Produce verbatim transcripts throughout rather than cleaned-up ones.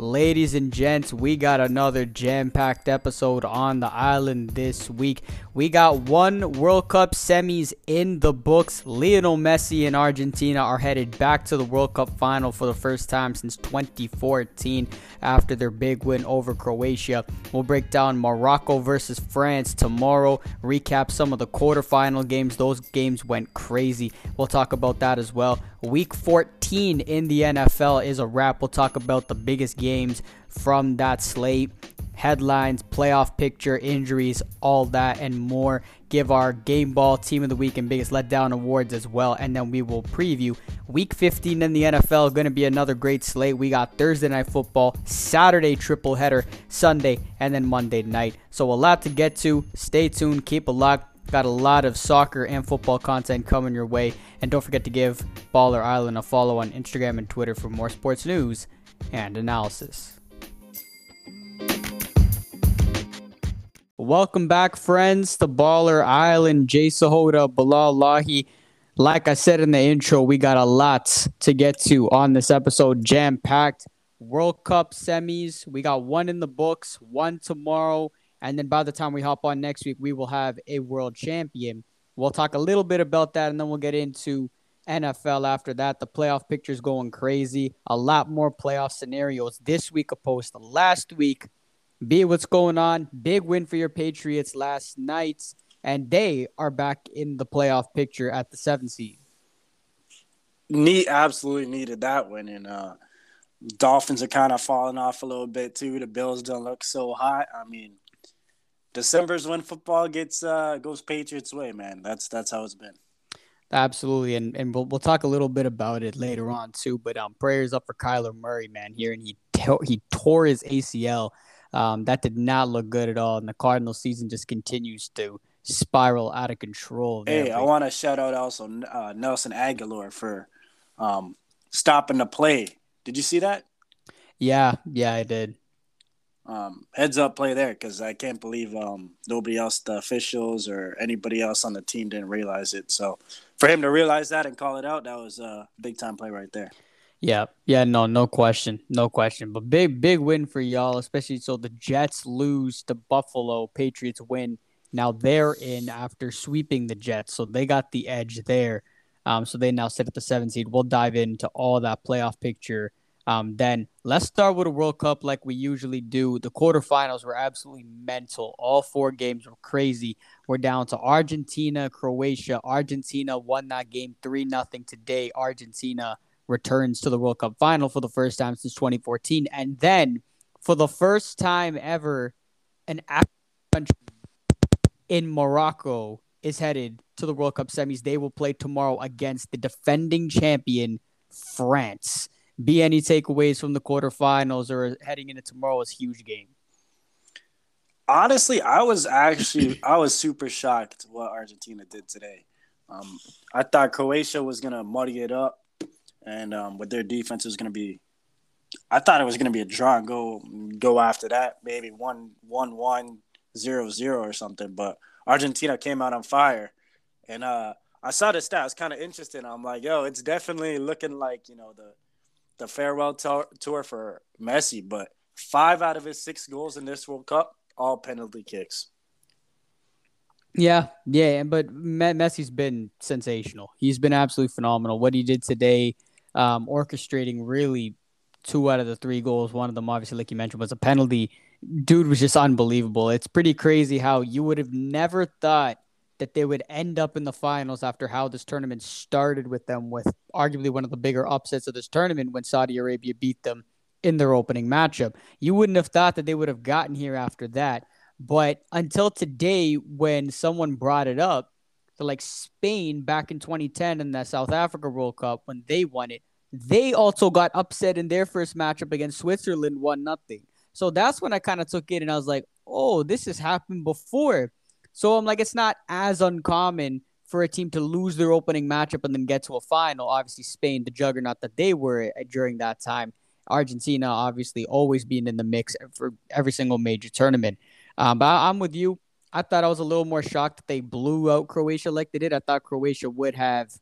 Ladies and gents, we got another jam-packed episode on the island this week. We got one World Cup semis in the books. Lionel Messi and Argentina are headed back to the World Cup final for the first time since twenty fourteen after their big win over Croatia. We'll break down Morocco versus France tomorrow, recap some of the quarterfinal games. Those games went crazy. We'll talk about that as well. Week fourteen in the N F L is a wrap. We'll talk about the biggest games from that slate, headlines, playoff picture, injuries, all that and more. Give our game ball, team of the week, and biggest letdown awards as well. And then we will preview week fifteen in the N F L. Going to be another great slate. We got Thursday night football, Saturday triple header, Sunday, and then Monday night. So a lot to get to. Stay tuned. Keep it locked. Got a lot of soccer and football content coming your way. And don't forget to give Baller Island a follow on Instagram and Twitter for more sports news and analysis. Welcome back, friends, to Baller Island. Jay Sahoda, Bilal Lahi. Like I said in the intro, we got a lot to get to on this episode. Jam-packed World Cup semis. We got one in the books, one tomorrow. And then by the time we hop on next week, we will have a world champion. We'll talk a little bit about that, and then we'll get into N F L after that. The playoff picture is going crazy. A lot more playoff scenarios this week opposed to last week. Be what's going on. Big win for your Patriots last night, and they are back in the playoff picture at the seventh seed. Need, absolutely needed that win, and uh, Dolphins are kind of falling off a little bit too. The Bills don't look so hot. I mean, December's when football gets uh, goes Patriots way, man. That's that's how it's been. Absolutely, and and we'll, we'll talk a little bit about it later on too. But um, prayers up for Kyler Murray, man. Here and he to- he tore his A C L. Um, that did not look good at all, and the Cardinals season just continues to spiral out of control. Hey, I want to shout out also uh, Nelson Aguilar for um, stopping the play. Did you see that? Yeah, yeah, I did. Um, heads up play there, because I can't believe um, nobody else, the officials or anybody else on the team, didn't realize it. So for him to realize that and call it out, that was a big time play right there. Yeah, yeah, no, no question, no question. But big, big win for y'all, especially so the Jets lose to Buffalo, Patriots win. Now they're in after sweeping the Jets, so they got the edge there. Um, so they now sit at the seventh seed. We'll dive into all that playoff picture. Um, then let's start with a World Cup like we usually do. The quarterfinals were absolutely mental. All four games were crazy. We're down to Argentina, Croatia. Argentina won that game three nothing today. Argentina returns to the World Cup final for the first time since twenty fourteen. And then for the first time ever, an African country in Morocco is headed to the World Cup semis. They will play tomorrow against the defending champion, France. Be any takeaways from the quarterfinals or heading into tomorrow's huge game? Honestly, I was actually I was super shocked what Argentina did today. Um, I thought Croatia was gonna muddy it up, and um, with their defense it was gonna be. I thought it was gonna be a draw and go go after that, maybe one one one zero zero or something. But Argentina came out on fire, and uh, I saw the stats, kind of interesting. I'm like, yo, it's definitely looking like you know the. the farewell tour for Messi, but five out of his six goals in this World Cup, all penalty kicks. Yeah, yeah, but Messi's been sensational. He's been absolutely phenomenal. What he did today, um, orchestrating really two out of the three goals, one of them obviously, like you mentioned, was a penalty. Dude was just unbelievable. It's pretty crazy how you would have never thought that they would end up in the finals after how this tournament started with them, with arguably one of the bigger upsets of this tournament when Saudi Arabia beat them in their opening matchup. You wouldn't have thought that they would have gotten here after that. But until today, when someone brought it up, so like Spain back in twenty ten in the South Africa World Cup, when they won it, they also got upset in their first matchup against Switzerland, one nothing. So that's when I kind of took it and I was like, oh, this has happened before. So I'm like, it's not as uncommon for a team to lose their opening matchup and then get to a final. Obviously, Spain, the juggernaut that they were during that time. Argentina, obviously, always being in the mix for every single major tournament. Um, but I'm with you. I thought I was a little more shocked that they blew out Croatia like they did. I thought Croatia would have,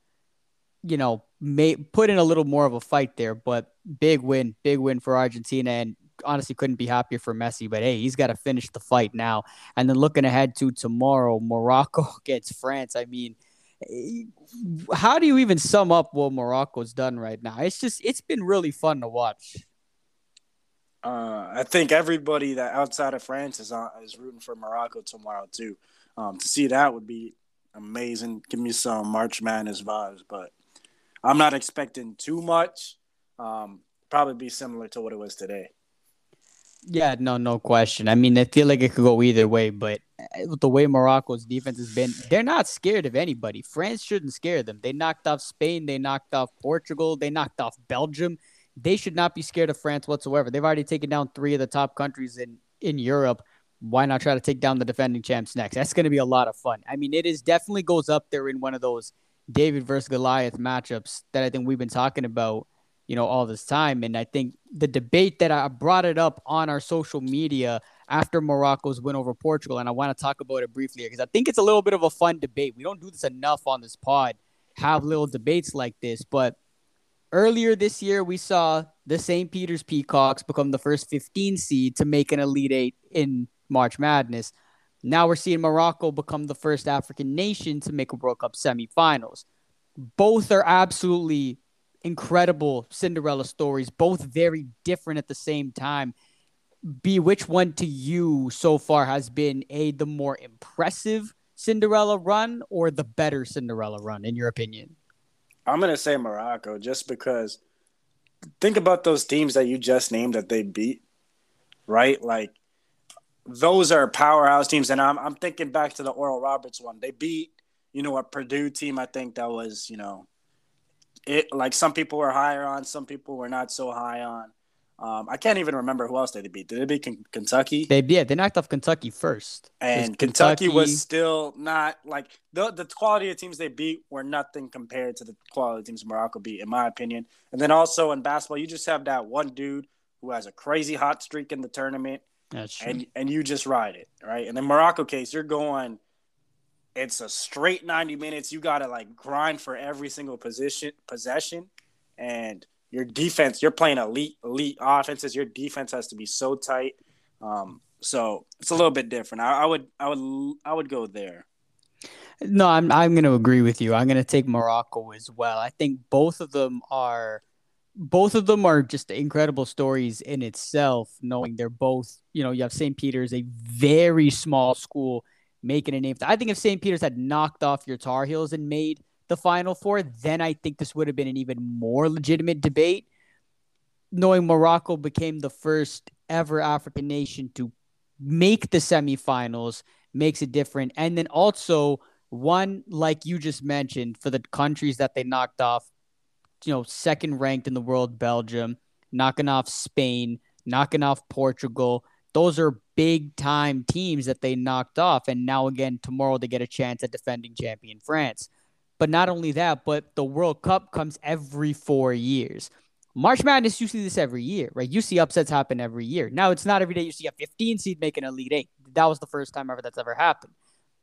you know, made, put in a little more of a fight there. But big win, big win for Argentina. And honestly couldn't be happier for Messi, but hey, he's got to finish the fight now. And then looking ahead to tomorrow, Morocco against France. I mean, how do you even sum up what Morocco's done right now? It's just, it's been really fun to watch. Uh, I think everybody that outside of France is on, is rooting for Morocco tomorrow too. Um, to see that would be amazing. Give me some March Madness vibes, but I'm not expecting too much. Um, probably be similar to what it was today. Yeah, no, no question. I mean, I feel like it could go either way, but the way Morocco's defense has been, they're not scared of anybody. France shouldn't scare them. They knocked off Spain. They knocked off Portugal. They knocked off Belgium. They should not be scared of France whatsoever. They've already taken down three of the top countries in, in Europe. Why not try to take down the defending champs next? That's going to be a lot of fun. I mean, it is definitely goes up there in one of those David versus Goliath matchups that I think we've been talking about, you know, all this time. And I think the debate that I brought it up on our social media after Morocco's win over Portugal, and I want to talk about it briefly because I think it's a little bit of a fun debate. We don't do this enough on this pod, have little debates like this, but earlier this year, we saw the Saint Peter's Peacocks become the first fifteen seed to make an Elite Eight in March Madness. Now we're seeing Morocco become the first African nation to make a World Cup semifinals. Both are absolutely incredible Cinderella stories, both very different at the same time. B, which one to you so far has been, A, the more impressive Cinderella run or the better Cinderella run, in your opinion? I'm going to say Morocco just because think about those teams that you just named that they beat, right? Like, those are powerhouse teams. And I'm I'm thinking back to the Oral Roberts one. They beat, you know, a Purdue team. I think that was, you know, it like some people were higher on, some people were not so high on. Um, I can't even remember who else they beat. Did they beat K- Kentucky? They yeah, they knocked off Kentucky first. And Kentucky, Kentucky was still not like the the quality of teams they beat were nothing compared to the quality of teams Morocco beat, in my opinion. And then also in basketball, you just have that one dude who has a crazy hot streak in the tournament. That's true. And and you just ride it, right? And in Morocco case, you're going it's a straight ninety minutes. You gotta like grind for every single position possession and your defense, you're playing elite, elite offenses. Your defense has to be so tight. Um, so it's a little bit different. I, I would, I would, I would go there. No, I'm, I'm going to agree with you. I'm going to take Morocco as well. I think both of them are, both of them are just incredible stories in itself. Knowing they're both, you know, you have Saint Peter's, a very small school, making a name. I think if Saint Peter's had knocked off your Tar Heels and made the Final Four, then I think this would have been an even more legitimate debate. Knowing Morocco became the first ever African nation to make the semifinals makes it different. And then also one, like you just mentioned, for the countries that they knocked off, you know, second ranked in the world, Belgium, knocking off Spain, knocking off Portugal. Those are big time teams that they knocked off. And now again, tomorrow they get a chance at defending champion France. But not only that, but the World Cup comes every four years. March Madness, you see this every year, right? You see upsets happen every year. Now, it's not every day you see a fifteen seed make an Elite Eight. That was the first time ever that's ever happened.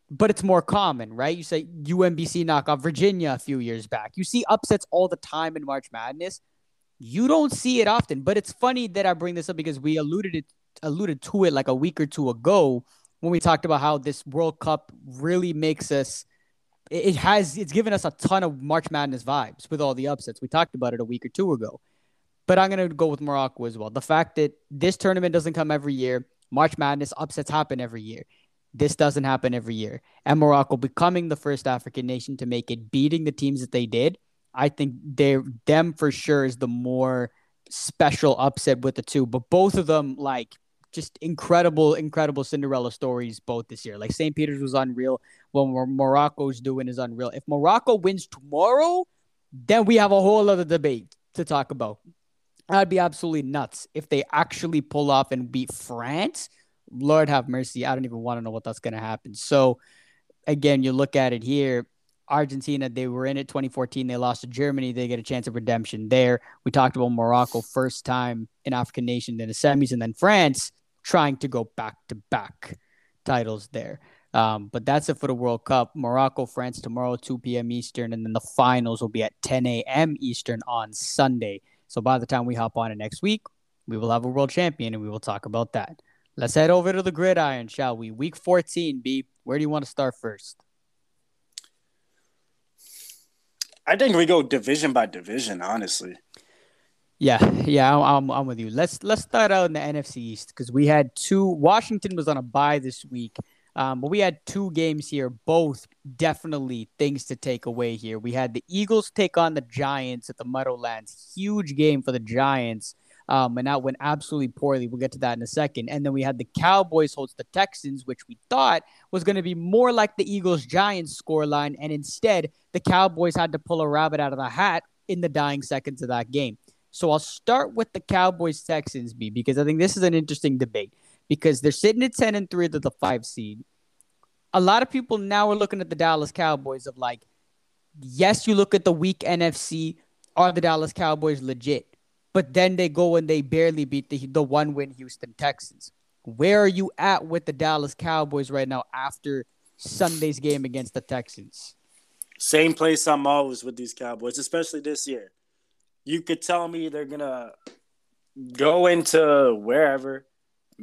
But it's more common, right? You say U M B C knock off Virginia a few years back. You see upsets all the time in March Madness. You don't see it often. But it's funny that I bring this up because we alluded it, alluded to it like a week or two ago when we talked about how this World Cup really makes us It has, it's given us a ton of March Madness vibes with all the upsets. We talked about it a week or two ago, but I'm going to go with Morocco as well. The fact that this tournament doesn't come every year, March Madness upsets happen every year. This doesn't happen every year. And Morocco becoming the first African nation to make it, beating the teams that they did. I think they, them for sure is the more special upset with the two, but both of them like just incredible, incredible Cinderella stories both this year. Like Saint Peter's was unreal. What Morocco's doing is unreal. If Morocco wins tomorrow, then we have a whole other debate to talk about. I'd be absolutely nuts if they actually pull off and beat France. Lord have mercy. I don't even want to know what that's going to happen. So, again, you look at it here. Argentina, they were in it twenty fourteen. They lost to Germany. They get a chance of redemption there. We talked about Morocco, first time an African nation in the semis, and then France trying to go back-to-back titles there. Um, but that's it for the World Cup. Morocco, France tomorrow, two p.m. Eastern, and then the finals will be at ten a.m. Eastern on Sunday. So by the time we hop on it next week, we will have a world champion, and we will talk about that. Let's head over to the gridiron, shall we? Week fourteen, B. Where do you want to start first? I think we go division by division, honestly. Yeah, yeah, I'm I'm with you. Let's let's start out in the N F C East because we had two. Washington was on a bye this week, um, but we had two games here, both definitely things to take away here. We had the Eagles take on the Giants at the Meadowlands. Huge game for the Giants. Um, and that went absolutely poorly. We'll get to that in a second. And then we had the Cowboys host the Texans, which we thought was going to be more like the Eagles-Giants scoreline. And instead, the Cowboys had to pull a rabbit out of the hat in the dying seconds of that game. So I'll start with the Cowboys-Texans, B, because I think this is an interesting debate. Because they're sitting at ten and three to the five seed. A lot of people now are looking at the Dallas Cowboys of like, yes, you look at the weak N F C. Are the Dallas Cowboys legit? But then they go and they barely beat the the one-win Houston Texans. Where are you at with the Dallas Cowboys right now after Sunday's game against the Texans? Same place I'm always with these Cowboys, especially this year. You could tell me they're going to go into wherever,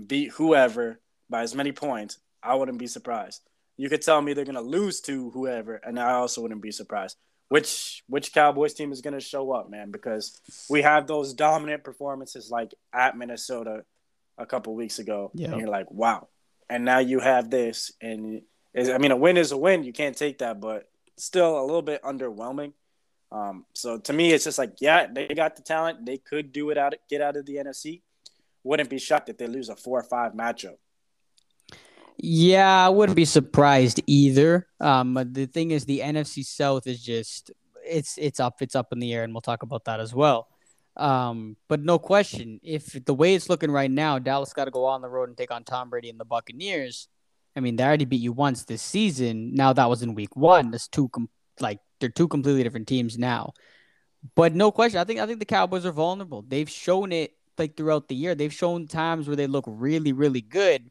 beat whoever by as many points. I wouldn't be surprised. You could tell me they're going to lose to whoever, and I also wouldn't be surprised. Which which Cowboys team is going to show up, man? Because we have those dominant performances like at Minnesota a couple weeks ago. Yeah. And you're like, wow. And now you have this. And I mean, a win is a win. You can't take that, but still a little bit underwhelming. Um, so to me, it's just like, yeah, they got the talent. They could do it out, get out of the N F C. Wouldn't be shocked if they lose a four or five matchup. Yeah, I wouldn't be surprised either. Um, the thing is, the N F C South is just it's it's up, it's up in the air, and we'll talk about that as well. Um, but no question, if the way it's looking right now, Dallas got to go on the road and take on Tom Brady and the Buccaneers. I mean, they already beat you once this season. Now that was in Week One. That's two com- like they're two completely different teams now. But no question, I think I think the Cowboys are vulnerable. They've shown it like throughout the year. They've shown times where they look really, really good.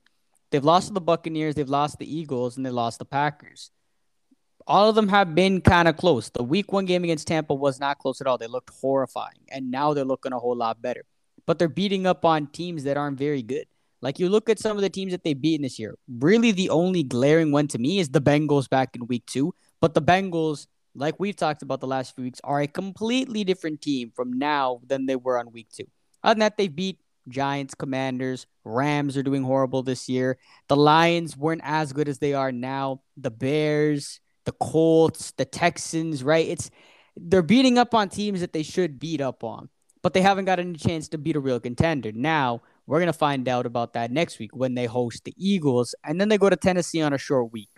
They've lost to the Buccaneers, they've lost the Eagles, and they lost the Packers. All of them have been kind of close. The week one game against Tampa was not close at all. They looked horrifying, and now they're looking a whole lot better. But they're beating up on teams that aren't very good. Like, you look at some of the teams that they've beaten this year. Really, the only glaring one to me is the Bengals back in week two. But the Bengals, like we've talked about the last few weeks, are a completely different team from now than they were on week two. Other than that, they beat Giants, Commanders, Rams are doing horrible this year. The Lions weren't as good as they are now. The Bears, the Colts, the Texans, right? It's they're beating up on teams that they should beat up on, but they haven't got any chance to beat a real contender. Now, we're going to find out about that next week when they host the Eagles, and then they go to Tennessee on a short week.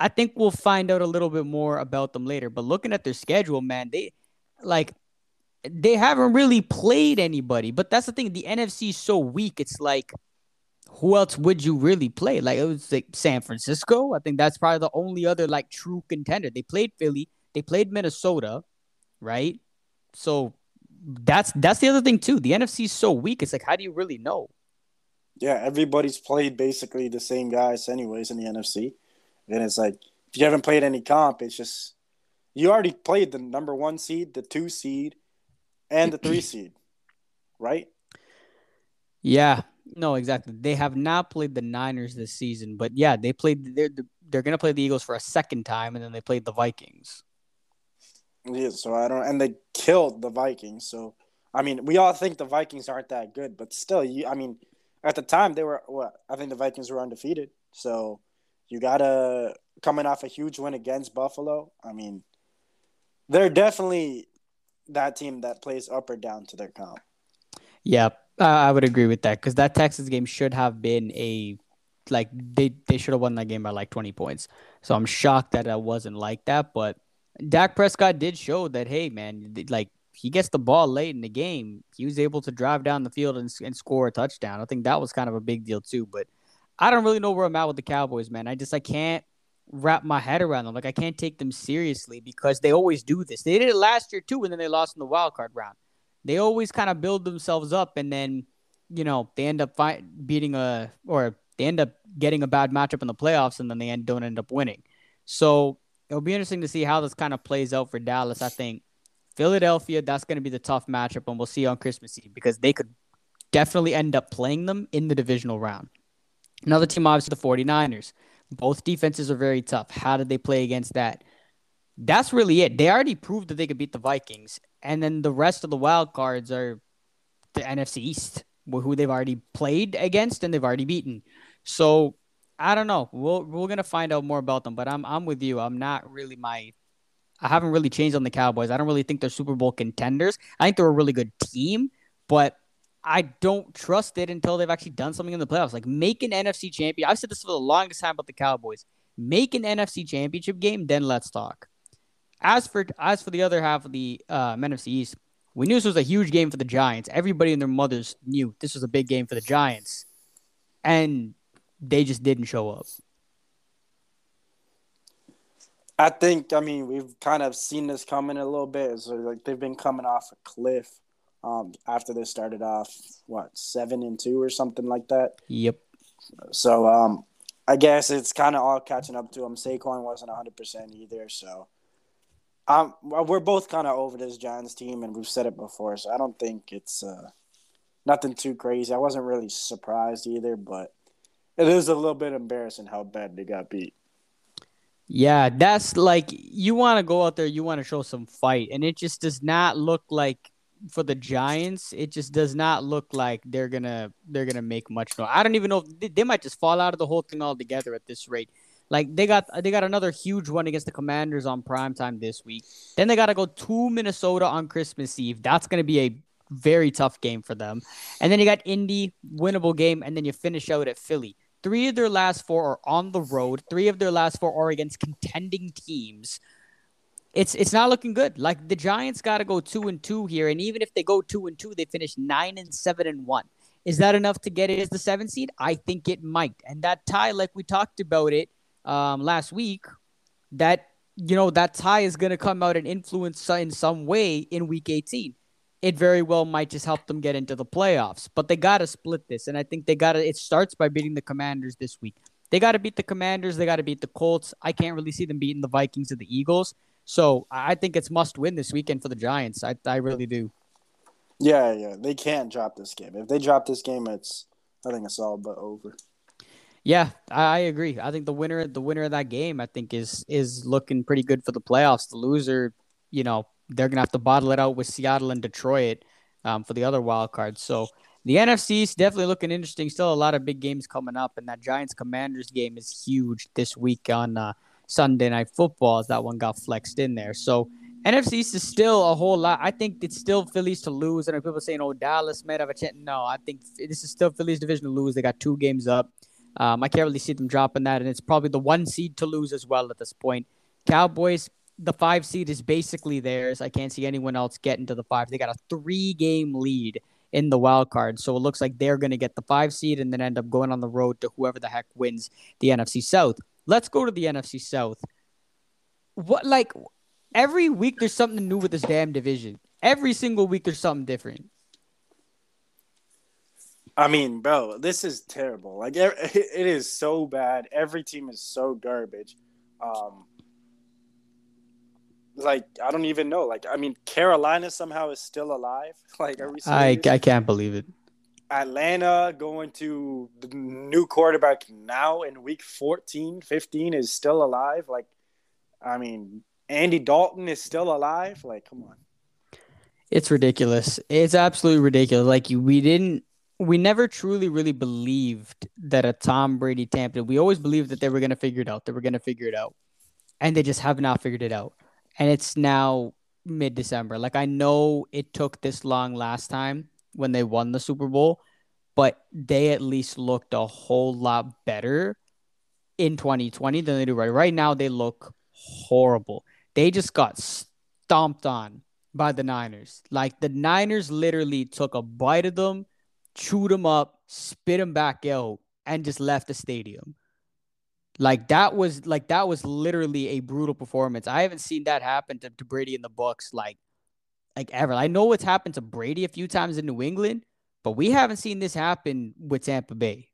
I think we'll find out a little bit more about them later, but looking at their schedule, man, they like They haven't really played anybody, but that's the thing. The N F C is so weak. It's like, who else would you really play? Like, it was like San Francisco. I think that's probably the only other like true contender. They played Philly. They played Minnesota, right? So that's that's the other thing too. The N F C is so weak. It's like, how do you really know? Yeah, everybody's played basically the same guys, anyways, in the N F C. Then it's like if you haven't played any comp, it's just you already played the number one seed, the two seed. And the three seed, right? Yeah, no, exactly. They have not played the Niners this season, but yeah, they played. They're they're gonna play the Eagles for a second time, and then they played the Vikings. Yeah, so I don't, and they killed the Vikings. So I mean, we all think the Vikings aren't that good, but still, you, I mean, at the time they were. What I think the Vikings were undefeated. So you gotta coming off a huge win against Buffalo. I mean, they're definitely that team that plays up or down to their comp. Yeah, uh, I would agree with that because that Texans game should have been a like they, they should have won that game by like twenty points. So I'm shocked that it wasn't like that. But Dak Prescott did show that, hey, man, like he gets the ball late in the game. He was able to drive down the field and, and score a touchdown. I think that was kind of a big deal too. But I don't really know where I'm at with the Cowboys, man. I just I can't wrap my head around them. Like, I can't take them seriously because they always do this. They did it last year too, and then they lost in the wild card round. They always kind of build themselves up, and then, you know, they end up fi- beating a or they end up getting a bad matchup in the playoffs, and then they end, don't end up winning. So it'll be interesting to see how this kind of plays out for Dallas. I think Philadelphia, that's going to be the tough matchup, and we'll see on Christmas Eve because they could definitely end up playing them in the divisional round. Another team, obviously, the forty-niners. Both defenses are very tough. How did they play against that? That's really it. They already proved that they could beat the Vikings. And then the rest of the wild cards are the N F C East, who they've already played against and they've already beaten. So I don't know. We'll, we're going to find out more about them, but I'm I'm with you. I'm not really my – I haven't really changed on the Cowboys. I don't really think they're Super Bowl contenders. I think they're a really good team, but I don't trust it until they've actually done something in the playoffs. Like, make an N F C champion. I've said this for the longest time about the Cowboys. Make an N F C championship game, then let's talk. As for as for the other half of the uh, N F C East, we knew this was a huge game for the Giants. Everybody and their mothers knew this was a big game for the Giants. And they just didn't show up. I think, I mean, we've kind of seen this coming a little bit. So, like, they've been coming off a cliff um, after they started off, what, seven and two or something like that? Yep. So, um, I guess it's kind of all catching up to them. Saquon wasn't one hundred percent either, so... Um, we're both kind of over this Giants team, and we've said it before, so I don't think it's uh, nothing too crazy. I wasn't really surprised either, but it is a little bit embarrassing how bad they got beat. Yeah, that's like, you want to go out there, you want to show some fight, and it just does not look like, for the Giants, it just does not look like they're going to they're gonna make much noise. I don't even know, if they, they might just fall out of the whole thing altogether at this rate. Like, they got they got another huge one against the Commanders on primetime this week. Then they got to go to Minnesota on Christmas Eve. That's going to be a very tough game for them. And then you got Indy, winnable game, and then you finish out at Philly. Three of their last four are on the road. Three of their last four are against contending teams. It's it's not looking good. Like, the Giants got to go two and two here, and even if they go two and two, they finish nine and seven and one. Is that enough to get it as the seventh seed? I think it might. And that tie, like we talked about it, Um, last week, that, you know, that tie is going to come out and influence in some way in week eighteen. It very well might just help them get into the playoffs, but they got to split this. And I think they got to, it starts by beating the Commanders this week. They got to beat the Commanders. They got to beat the Colts. I can't really see them beating the Vikings or the Eagles. So I think it's must win this weekend for the Giants. I, I really do. Yeah. Yeah. They can't drop this game. If they drop this game, it's, I think it's all but over. Yeah, I agree. I think the winner, the winner of that game, I think is is looking pretty good for the playoffs. The loser, you know, they're gonna have to bottle it out with Seattle and Detroit um, for the other wild cards. So the N F C is definitely looking interesting. Still, a lot of big games coming up, and that Giants Commanders game is huge this week on uh, Sunday Night Football, as that one got flexed in there. So N F C East is still a whole lot. I think it's still Phillies to lose. And people saying, "Oh, Dallas might have a chance." No, I think this is still Phillies division to lose. They got two games up. Um, I can't really see them dropping that, and it's probably the one seed to lose as well at this point. Cowboys, the five seed is basically theirs. I can't see anyone else getting to the five. They got a three-game lead in the wild card, so it looks like they're going to get the five seed and then end up going on the road to whoever the heck wins the N F C South. Let's go to the N F C South. What, like, every week there's something new with this damn division. Every single week there's something different. I mean, bro, this is terrible. Like, it is so bad. Every team is so garbage. Um, like, I don't even know. Like, I mean, Carolina somehow is still alive. Like, are we I, I can't believe it. Atlanta going to the new quarterback now in week fourteen, fifteen is still alive. Like, I mean, Andy Dalton is still alive. Like, come on. It's ridiculous. It's absolutely ridiculous. Like, we didn't. We never truly really believed that a Tom Brady Tampa. We always believed that they were going to figure it out. They were going to figure it out. And they just have not figured it out. And it's now mid-December. Like, I know it took this long last time when they won the Super Bowl, but they at least looked a whole lot better in twenty twenty than they do right. Right now, they look horrible. They just got stomped on by the Niners. Like, the Niners literally took a bite of them, chewed them up, spit them back out, and just left the stadium. Like, that was like that was literally a brutal performance. I haven't seen that happen to, to Brady in the Bucs like like ever. I know it's happened to Brady a few times in New England, but we haven't seen this happen with Tampa Bay.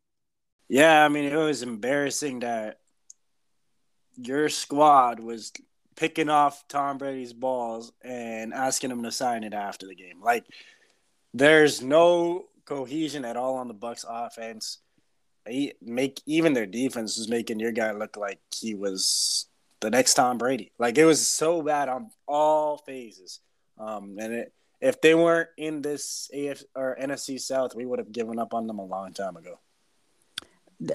Yeah, I mean, it was embarrassing that your squad was picking off Tom Brady's balls and asking him to sign it after the game. Like, there's no cohesion at all on the Bucs offense. They make even their defense was making your guy look like he was the next Tom Brady. Like, it was so bad on all phases. Um, and it, if they weren't in this A F or N F C South, we would have given up on them a long time ago.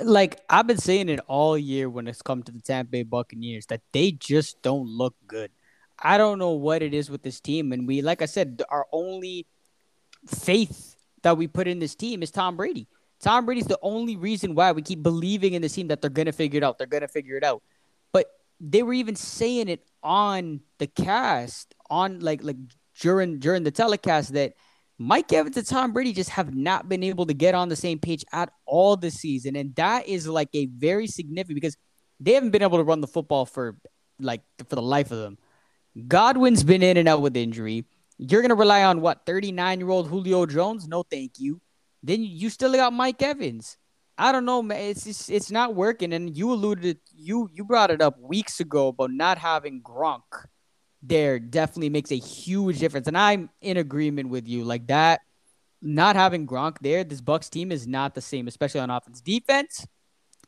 Like, I've been saying it all year when it's come to the Tampa Bay Buccaneers that they just don't look good. I don't know what it is with this team. And we, like I said, our only faith that we put in this team is Tom Brady. Tom Brady's the only reason why we keep believing in this team that they're going to figure it out. They're going to figure it out. But they were even saying it on the cast, on like like during during the telecast, that Mike Evans and Tom Brady just have not been able to get on the same page at all this season. And that is like a very significant, because they haven't been able to run the football for like for the life of them. Godwin's been in and out with injury. You're going to rely on what, thirty-nine-year-old Julio Jones? No, thank you. Then you still got Mike Evans. I don't know, man. It's just, it's not working. And you alluded to, you you brought it up weeks ago about not having Gronk there definitely makes a huge difference. And I'm in agreement with you. Like that, not having Gronk there, this Bucs team is not the same, especially on offense. Defense,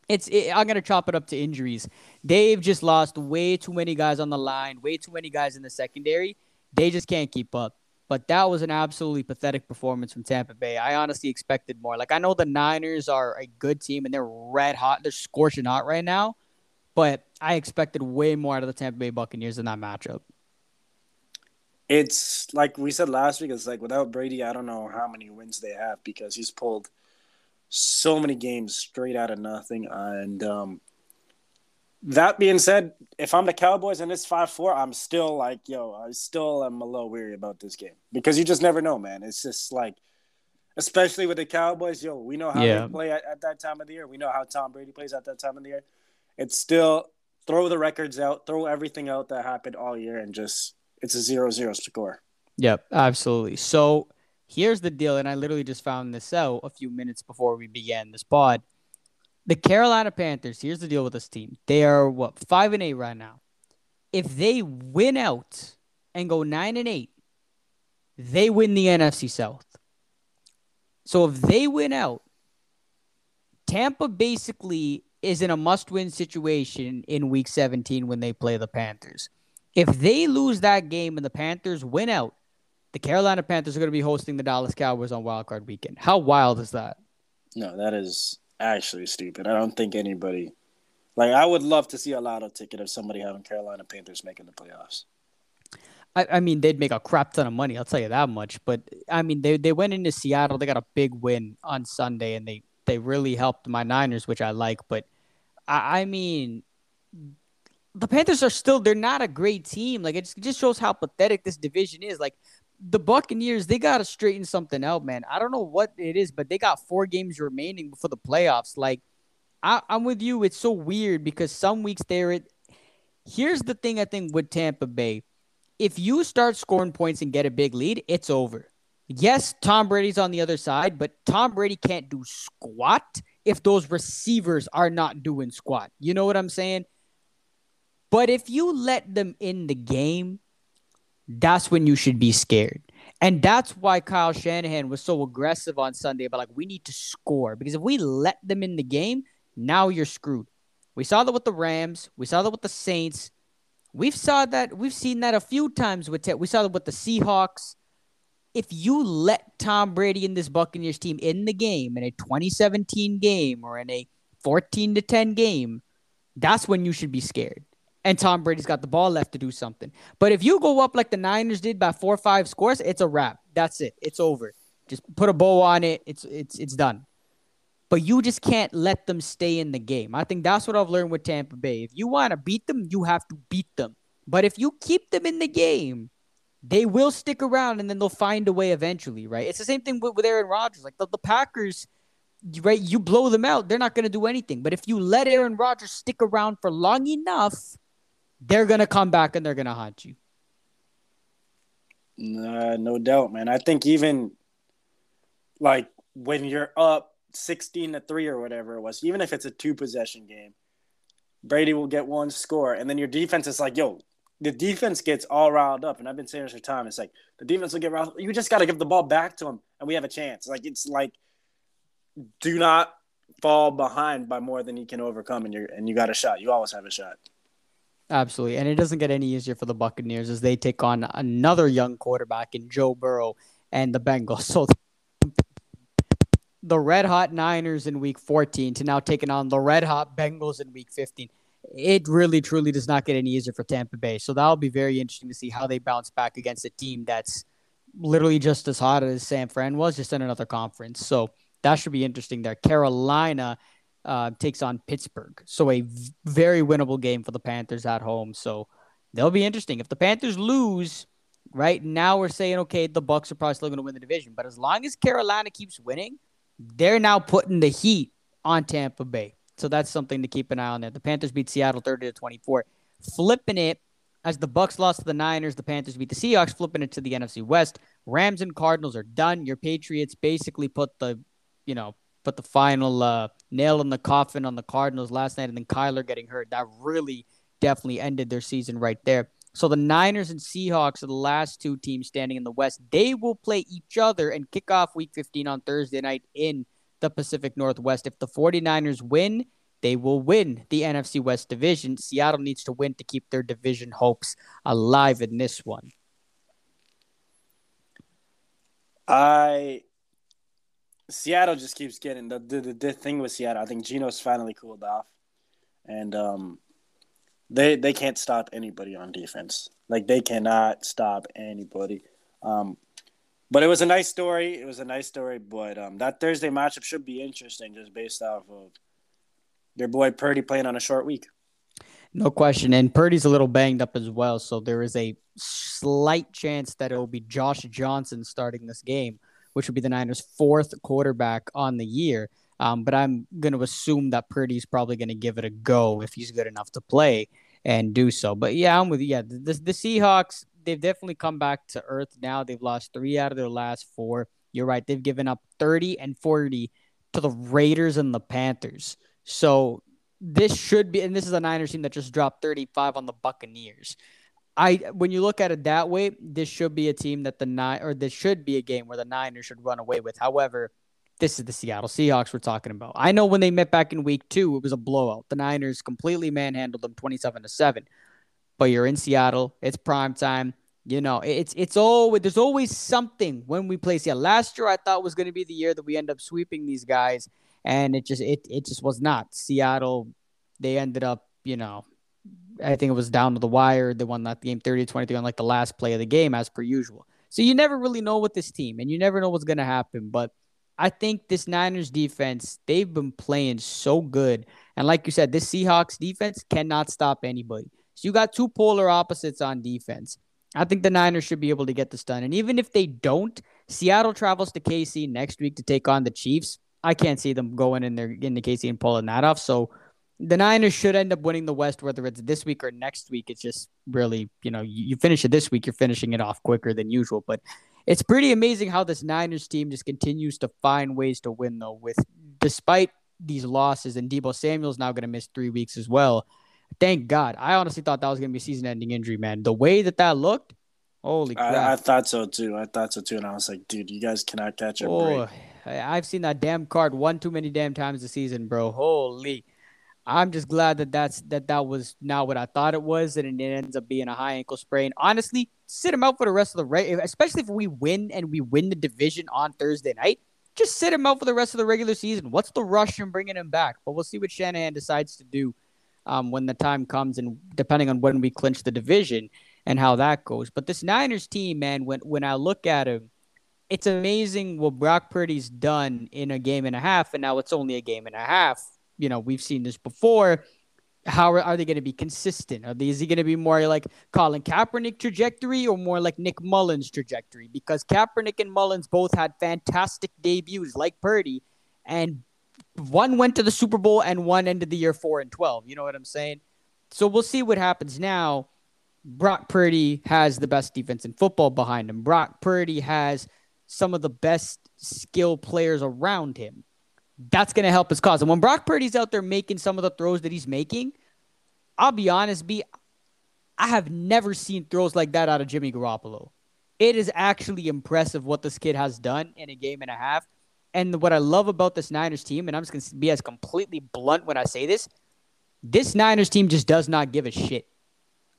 It's. It, I'm going to chop it up to injuries. They've just lost way too many guys on the line, way too many guys in the secondary. They just can't keep up. But that was an absolutely pathetic performance from Tampa Bay. I honestly expected more. Like, I know the Niners are a good team, and they're red hot. They're scorching hot right now. But I expected way more out of the Tampa Bay Buccaneers in that matchup. It's like we said last week. It's like without Brady, I don't know how many wins they have because he's pulled – so many games straight out of nothing. And um, that being said, if I'm the Cowboys and it's five four, I'm still like, yo, I still am a little weary about this game. Because you just never know, man. It's just like, especially with the Cowboys, yo, we know how yeah. they play at, at that time of the year. We know how Tom Brady plays at that time of the year. It's still throw the records out, throw everything out that happened all year, and just it's a zero zero score. Yep, absolutely. So here's the deal, and I literally just found this out a few minutes before we began this pod. The Carolina Panthers, here's the deal with this team. They are, what, five and eight right now. If they win out and go nine and eight, they win the N F C South. So if they win out, Tampa basically is in a must-win situation in Week seventeen when they play the Panthers. If they lose that game and the Panthers win out, the Carolina Panthers are going to be hosting the Dallas Cowboys on Wild Card Weekend. How wild is that? No, that is actually stupid. I don't think anybody – like, I would love to see a lotto ticket of somebody having Carolina Panthers making the playoffs. I, I mean, they'd make a crap ton of money. I'll tell you that much. But, I mean, they, they went into Seattle. They got a big win on Sunday, and they, they really helped my Niners, which I like. But, I, I mean – the Panthers are still – they're not a great team. Like, it just, it just shows how pathetic this division is. Like, the Buccaneers, they got to straighten something out, man. I don't know what it is, but they got four games remaining before the playoffs. Like, I, I'm with you. It's so weird because some weeks they're at – here's the thing I think with Tampa Bay. If you start scoring points and get a big lead, it's over. Yes, Tom Brady's on the other side, but Tom Brady can't do squat if those receivers are not doing squat. You know what I'm saying? But if you let them in the game, that's when you should be scared. And that's why Kyle Shanahan was so aggressive on Sunday. But, like, we need to score. Because if we let them in the game, now you're screwed. We saw that with the Rams. We saw that with the Saints. We've saw that. We've seen that a few times. with te- We saw that with the Seahawks. If you let Tom Brady and this Buccaneers team in the game, in a twenty seventeen game or in a fourteen to ten game, that's when you should be scared. And Tom Brady's got the ball left to do something. But if you go up like the Niners did by four or five scores, it's a wrap. That's it. It's over. Just put a bow on it. It's it's it's done. But you just can't let them stay in the game. I think that's what I've learned with Tampa Bay. If you want to beat them, you have to beat them. But if you keep them in the game, they will stick around and then they'll find a way eventually, right? It's the same thing with, with Aaron Rodgers. Like the, the Packers, right? You blow them out, they're not going to do anything. But if you let Aaron Rodgers stick around for long enough, they're going to come back and they're going to haunt you. Uh, no doubt, man. I think even like when you're up sixteen to three or whatever it was, even if it's a two possession game, Brady will get one score. And then your defense is like, yo, the defense gets all riled up, and I've been saying this for time. It's like the defense will get riled up. You just got to give the ball back to them, and we have a chance. Like it's like, do not fall behind by more than you can overcome, and you and you got a shot. You always have a shot. Absolutely, and it doesn't get any easier for the Buccaneers as they take on another young quarterback in Joe Burrow and the Bengals. So the Red Hot Niners in Week fourteen to now taking on the Red Hot Bengals in Week fifteen. It really, truly does not get any easier for Tampa Bay. So that'll be very interesting to see how they bounce back against a team that's literally just as hot as San Fran was, just in another conference. So that should be interesting there. Carolina uh, takes on Pittsburgh. So a v- very winnable game for the Panthers at home. So they'll be interesting. If the Panthers lose, right now we're saying, okay, the Bucs are probably still going to win the division. But as long as Carolina keeps winning, they're now putting the heat on Tampa Bay. So that's something to keep an eye on there. The Panthers beat Seattle thirty to twenty-four. Flipping it, as the Bucs lost to the Niners, the Panthers beat the Seahawks, flipping it to the N F C West. Rams and Cardinals are done. Your Patriots basically put the, you know, put the final uh, nail in the coffin on the Cardinals last night, and then Kyler getting hurt. That really definitely ended their season right there. So the Niners and Seahawks are the last two teams standing in the West. They will play each other and kick off Week fifteen on Thursday night in the Pacific Northwest. If the 49ers win, they will win the N F C West division. Seattle needs to win to keep their division hopes alive in this one. I Seattle just keeps getting the the, the, the thing with Seattle. I think Geno's finally cooled off, and um, they they can't stop anybody on defense. Like they cannot stop anybody. Um, But it was a nice story. It was a nice story, but um, that Thursday matchup should be interesting just based off of your boy Purdy playing on a short week. No question. And Purdy's a little banged up as well, so there is a slight chance that it will be Josh Johnson starting this game, which would be the Niners' fourth quarterback on the year. Um, but I'm going to assume that Purdy's probably going to give it a go if he's good enough to play and do so. But, yeah, I'm with you. Yeah, the, the Seahawks, they've definitely come back to earth now. They've lost three out of their last four. You're right. They've given up thirty and forty to the Raiders and the Panthers. So this should be, and this is a Niners team that just dropped thirty-five on the Buccaneers. I, when you look at it that way, this should be a team that the nine, or this should be a game where the Niners should run away with. However, this is the Seattle Seahawks we're talking about. I know when they met back in week two, it was a blowout. The Niners completely manhandled them twenty-seven to seven. But you're in Seattle. It's prime time. You know, it's it's always there's always something when we play Seattle. Last year I thought was going to be the year that we end up sweeping these guys, and it just it it just was not. Seattle, they ended up, you know, I think it was down to the wire. They won that game thirty to twenty-three on like the last play of the game as per usual. So you never really know with this team, and you never know what's going to happen. But I think this Niners defense, they've been playing so good, and like you said, this Seahawks defense cannot stop anybody. So you got two polar opposites on defense. I think the Niners should be able to get this done. And even if they don't, Seattle travels to K C next week to take on the Chiefs. I can't see them going in there in the K C and pulling that off. So the Niners should end up winning the West, whether it's this week or next week. It's just really, you know, you, you finish it this week, you're finishing it off quicker than usual. But it's pretty amazing how this Niners team just continues to find ways to win, though, with despite these losses. And Deebo Samuel's now going to miss three weeks as well. Thank God. I honestly thought that was going to be a season-ending injury, man. The way that that looked, holy crap. I, I thought so, too. I thought so, too. And I was like, dude, you guys cannot catch a oh, break. I've seen that damn card one too many damn times this season, bro. Holy. I'm just glad that that's, that, that was not what I thought it was, and it ends up being a high ankle sprain. Honestly, sit him out for the rest of the regular season, especially if we win and we win the division on Thursday night. Just sit him out for the rest of the regular season. What's the rush in bringing him back? But we'll see what Shanahan decides to do Um, when the time comes, and depending on when we clinch the division and how that goes. But this Niners team, man, when when I look at him, it's amazing what Brock Purdy's done in a game and a half, and now it's only a game and a half. You know, we've seen this before. How are, are they going to be consistent? Are they, is he going to be more like Colin Kaepernick trajectory or more like Nick Mullins trajectory? Because Kaepernick and Mullins both had fantastic debuts like Purdy, and one went to the Super Bowl and one ended the year four and twelve. You know what I'm saying? So we'll see what happens now. Brock Purdy has the best defense in football behind him. Brock Purdy has some of the best skill players around him. That's going to help his cause. And when Brock Purdy's out there making some of the throws that he's making, I'll be honest, B, I have never seen throws like that out of Jimmy Garoppolo. It is actually impressive what this kid has done in a game and a half. And what I love about this Niners team, and I'm just going to be as completely blunt when I say this, this Niners team just does not give a shit.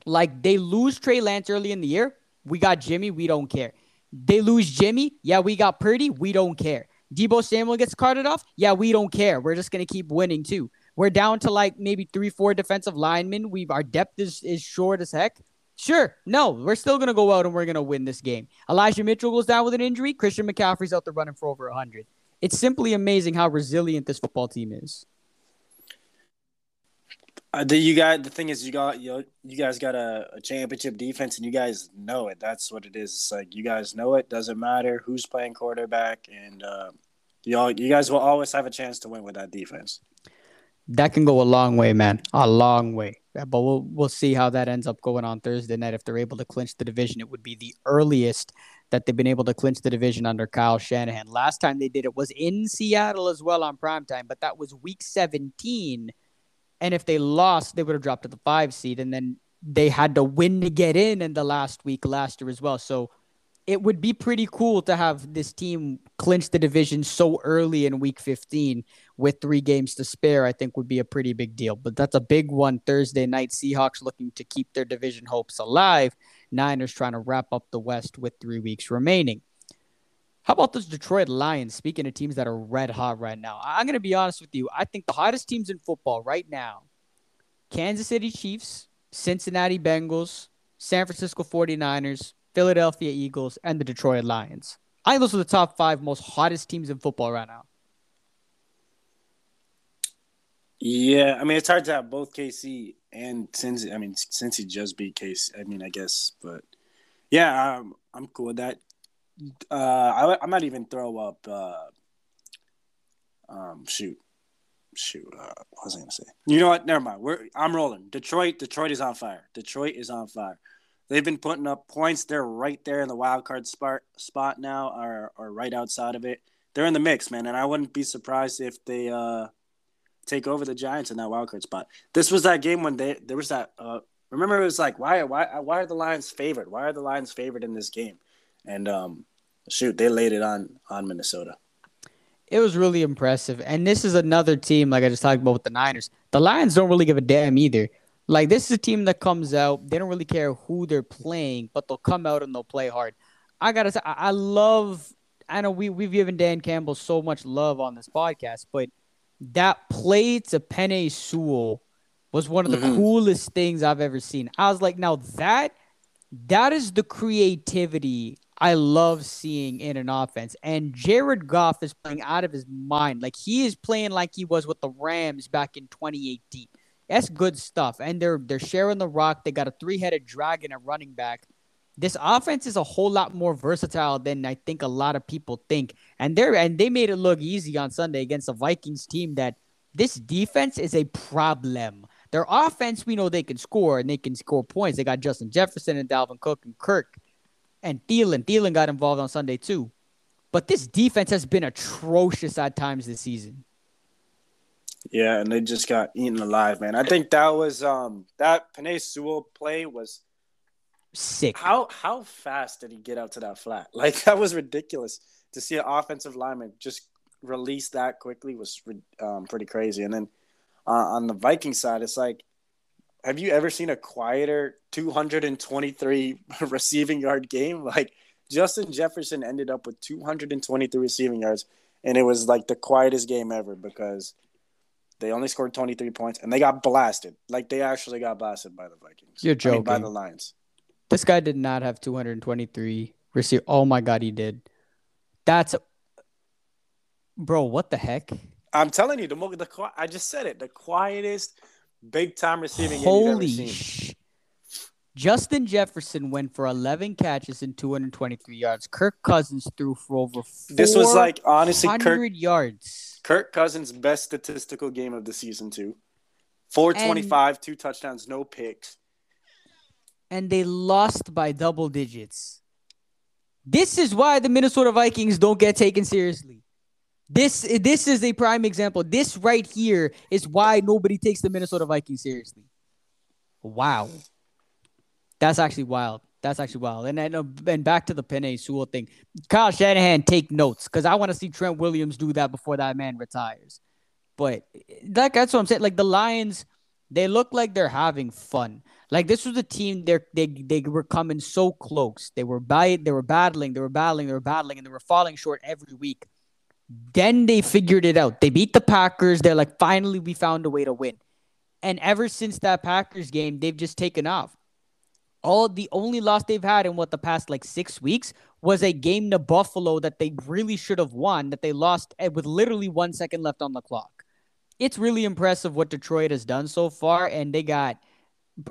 Like, they lose Trey Lance early in the year. We got Jimmy. We don't care. They lose Jimmy. Yeah, we got Purdy. We don't care. Debo Samuel gets carted off. Yeah, we don't care. We're just going to keep winning, too. We're down to, like, maybe three, four defensive linemen. We've, our depth is, is short as heck. Sure. No, we're still going to go out and we're going to win this game. Elijah Mitchell goes down with an injury. Christian McCaffrey's out there running for over one hundred. It's simply amazing how resilient this football team is. Uh, the, you got, the thing is, you got you, know, you guys got a, a championship defense, and you guys know it. That's what it is. It's like, you guys know it. Doesn't matter who's playing quarterback, and uh, you all, you guys will always have a chance to win with that defense. That can go a long way, man. A long way. But we'll we'll see how that ends up going on Thursday night. If they're able to clinch the division, it would be the earliest that they've been able to clinch the division under Kyle Shanahan. Last time they did it was in Seattle as well on primetime, but that was week seventeen. And if they lost, they would have dropped to the five seed. And then they had to win to get in in the last week last year as well. So it would be pretty cool to have this team clinch the division so early in week fifteen with three games to spare. I think would be a pretty big deal. But that's a big one Thursday night. Seahawks looking to keep their division hopes alive. Niners trying to wrap up the West with three weeks remaining. How about those Detroit Lions? Speaking of teams that are red hot right now, I'm going to be honest with you. I think the hottest teams in football right now, Kansas City Chiefs, Cincinnati Bengals, San Francisco forty-niners, Philadelphia Eagles, and the Detroit Lions. I think those are the top five most hottest teams in football right now. Yeah, I mean, it's hard to have both K C and Cincy. I mean, Cincy just beat K C, I mean, I guess. But, yeah, I'm, I'm cool with that. Uh, I, I might even throw up, uh, um, shoot. Shoot, uh, what was I going to say? You know what? Never mind. We're, I'm rolling. Detroit, Detroit is on fire. Detroit is on fire. They've been putting up points. They're right there in the wild card spot, spot now, or, or right outside of it. They're in the mix, man, and I wouldn't be surprised if they uh, take over the Giants in that wild card spot. This was that game when they there was that. Uh, remember, it was like, why, why, why are the Lions favored? Why are the Lions favored in this game? And um, shoot, they laid it on on Minnesota. It was really impressive, and this is another team like I just talked about with the Niners. The Lions don't really give a damn either. Like, this is a team that comes out, they don't really care who they're playing, but they'll come out and they'll play hard. I got to say, I love, I know we, we've given Dan Campbell so much love on this podcast, but that play to Penei Sewell was one of the mm-hmm. coolest things I've ever seen. I was like, now that, that is the creativity I love seeing in an offense. And Jared Goff is playing out of his mind. Like, he is playing like he was with the Rams back in twenty eighteen. That's good stuff. And they're they're sharing the rock. They got a three-headed dragon at running back. This offense is a whole lot more versatile than I think a lot of people think. And they and they made it look easy on Sunday against the Vikings team that this defense is a problem. Their offense, we know they can score, and they can score points. They got Justin Jefferson and Dalvin Cook and Kirk and Thielen. Thielen got involved on Sunday too. But this defense has been atrocious at times this season. Yeah, and they just got eaten alive, man. I think that was um, that Penei Sewell play was sick. How how fast did he get out to that flat? Like, that was ridiculous. To see an offensive lineman just release that quickly was um, pretty crazy. And then uh, on the Viking side, it's like, have you ever seen a quieter two hundred twenty-three receiving yard game? Like, Justin Jefferson ended up with two hundred twenty-three receiving yards, and it was like the quietest game ever because they only scored twenty-three points, and they got blasted. Like, they actually got blasted by the Vikings. You're joking. I mean, by the Lions. This guy did not have two hundred twenty-three receive. Oh, my God, he did. That's – bro, what the heck? I'm telling you, the, the I just said it. The quietest big-time receiving Holy game you've ever seen. Sh- Justin Jefferson went for eleven catches and two hundred twenty-three yards. Kirk Cousins threw for over four hundred This was like, honestly, Kirk, yards. Kirk Cousins' best statistical game of the season, too. four twenty-five, and two touchdowns, no picks. And they lost by double digits. This is why the Minnesota Vikings don't get taken seriously. This, this is a prime example. This right here is why nobody takes the Minnesota Vikings seriously. Wow. That's actually wild. That's actually wild. And and, and back to the Penei Sewell thing. Kyle Shanahan, take notes, because I want to see Trent Williams do that before that man retires. But that, that's what I'm saying. Like, the Lions, they look like they're having fun. Like, this was a team they they they were coming so close. They were by, they were battling, they were battling, they were battling, and they were falling short every week. Then they figured it out. They beat the Packers. They're like, finally, we found a way to win. And ever since that Packers game, they've just taken off. All the only loss they've had in what the past like six weeks was a game to Buffalo that they really should have won, that they lost with literally one second left on the clock. It's really impressive what Detroit has done so far, and they got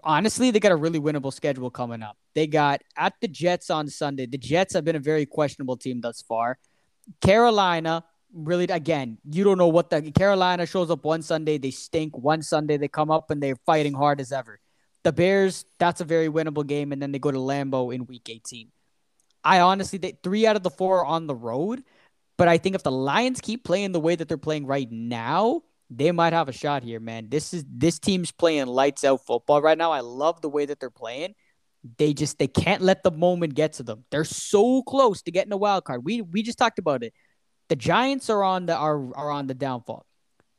honestly they got a really winnable schedule coming up. They got at the Jets on Sunday. The Jets have been a very questionable team thus far. Carolina, really, again, you don't know what the Carolina shows up one Sunday, they stink. One Sunday, they come up and they're fighting hard as ever. The Bears, that's a very winnable game, and then they go to Lambeau in Week eighteen. I honestly, they, three out of the four are on the road, but I think if the Lions keep playing the way that they're playing right now, they might have a shot here, man. This is this team's playing lights out football right now. I love the way that they're playing. They just they can't let the moment get to them. They're so close to getting a wild card. We we just talked about it. The Giants are on the are, are on the downfall.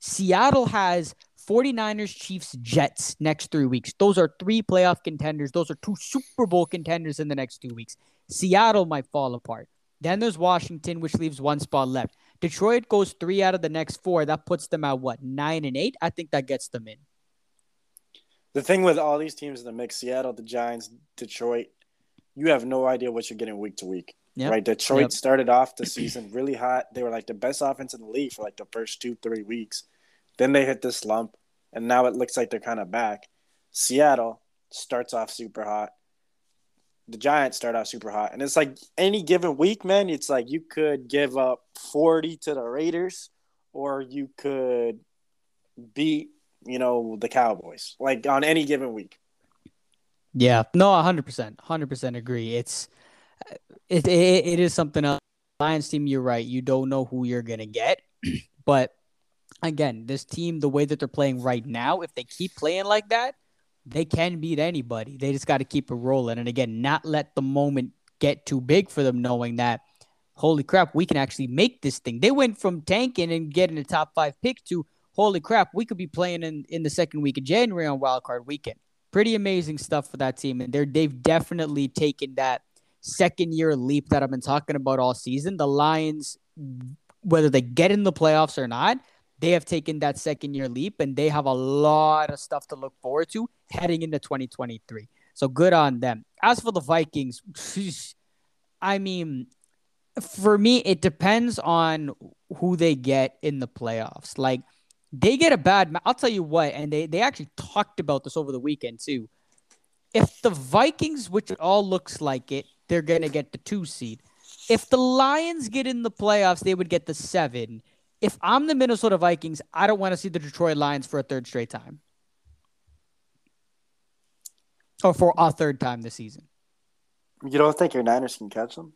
Seattle has forty-niners, Chiefs, Jets next three weeks. Those are three playoff contenders. Those are two Super Bowl contenders in the next two weeks. Seattle might fall apart. Then there's Washington, which leaves one spot left. Detroit goes three out of the next four. That puts them at, what, nine and eight? I think that gets them in. The thing with all these teams in the mix, Seattle, the Giants, Detroit, you have no idea what you're getting week to week. Yep. Right? Detroit yep. started off the season really hot. They were like the best offense in the league for like the first two, three weeks. Then they hit this slump, and now it looks like they're kind of back. Seattle starts off super hot. The Giants start off super hot. And it's like any given week, man, it's like you could give up forty to the Raiders or you could beat, you know, the Cowboys, like on any given week. Yeah. No, one hundred percent. one hundred percent agree. It's it, it, it is something else. Lions team, you're right. You don't know who you're going to get, but – again, this team, the way that they're playing right now, if they keep playing like that, they can beat anybody. They just got to keep it rolling. And again, not let the moment get too big for them, knowing that, holy crap, we can actually make this thing. They went from tanking and getting a top five pick to, holy crap, we could be playing in, in the second week of January on wildcard weekend. Pretty amazing stuff for that team. And they're, they've definitely taken that second-year leap that I've been talking about all season. The Lions, whether they get in the playoffs or not, they have taken that second-year leap, and they have a lot of stuff to look forward to heading into twenty twenty-three. So good on them. As for the Vikings, I mean, for me, it depends on who they get in the playoffs. Like, they get a bad – I'll tell you what, and they, they actually talked about this over the weekend too. If the Vikings, which it all looks like it, they're going to get the two seed. If the Lions get in the playoffs, they would get the seven. If I'm the Minnesota Vikings, I don't want to see the Detroit Lions for a third straight time. Or for a third time this season. You don't think your Niners can catch them?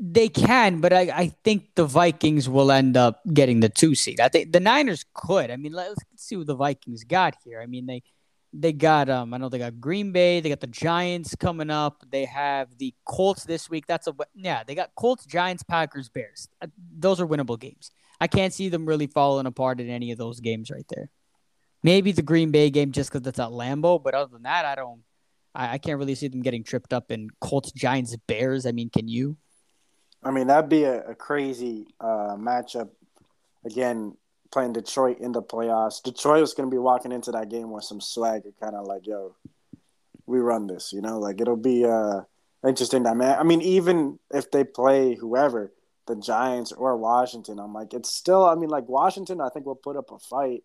They can, but I, I think the Vikings will end up getting the two seed. I think the Niners could. I mean, let's see what the Vikings got here. I mean, they they got um I know they got Green Bay, they got the Giants coming up. They have the Colts this week. That's a yeah, they got Colts, Giants, Packers, Bears. Those are winnable games. I can't see them really falling apart in any of those games right there. Maybe the Green Bay game just cuz that's at Lambeau, but other than that, I don't I, I can't really see them getting tripped up in Colts, Giants, Bears. I mean, can you? I mean, that'd be a, a crazy uh, matchup again. Playing Detroit in the playoffs. Detroit was going to be walking into that game with some swagger, kind of like, yo, we run this, you know? Like, it'll be uh, interesting. That, man. I mean, even if they play whoever, the Giants or Washington, I'm like, it's still, I mean, like, Washington, I think, will put up a fight.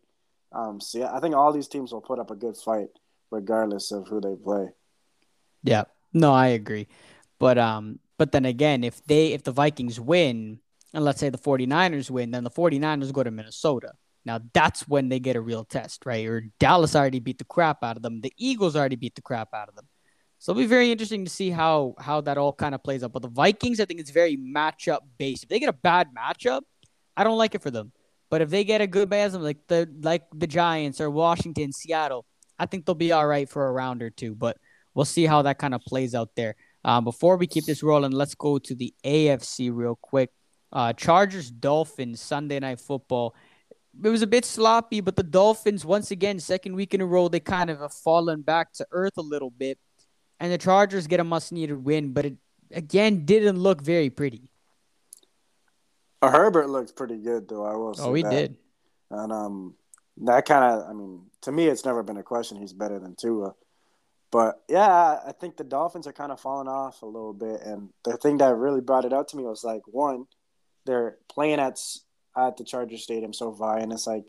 Um, so, yeah, I think all these teams will put up a good fight regardless of who they play. Yeah. No, I agree. But um, but then again, if they if the Vikings win – and let's say the 49ers win, then the 49ers go to Minnesota. Now, that's when they get a real test, right? Or Dallas already beat the crap out of them. The Eagles already beat the crap out of them. So it'll be very interesting to see how how that all kind of plays out. But the Vikings, I think it's very matchup-based. If they get a bad matchup, I don't like it for them. But if they get a good matchup, like the, like the Giants or Washington, Seattle, I think they'll be all right for a round or two. But we'll see how that kind of plays out there. Um, before we keep this rolling, let's go to the A F C real quick. Uh, Chargers, Dolphins, Sunday Night Football. It was a bit sloppy, but the Dolphins, once again, second week in a row, they kind of have fallen back to earth a little bit. And the Chargers get a must-needed win, but it, again, didn't look very pretty. Herbert looked pretty good, though, I will say. Oh, he that. did. And um, that kind of, I mean, to me, it's never been a question. He's better than Tua. But, yeah, I think the Dolphins are kind of falling off a little bit. And the thing that really brought it out to me was, like, one, they're playing at at the Chargers Stadium, SoFi, and it's like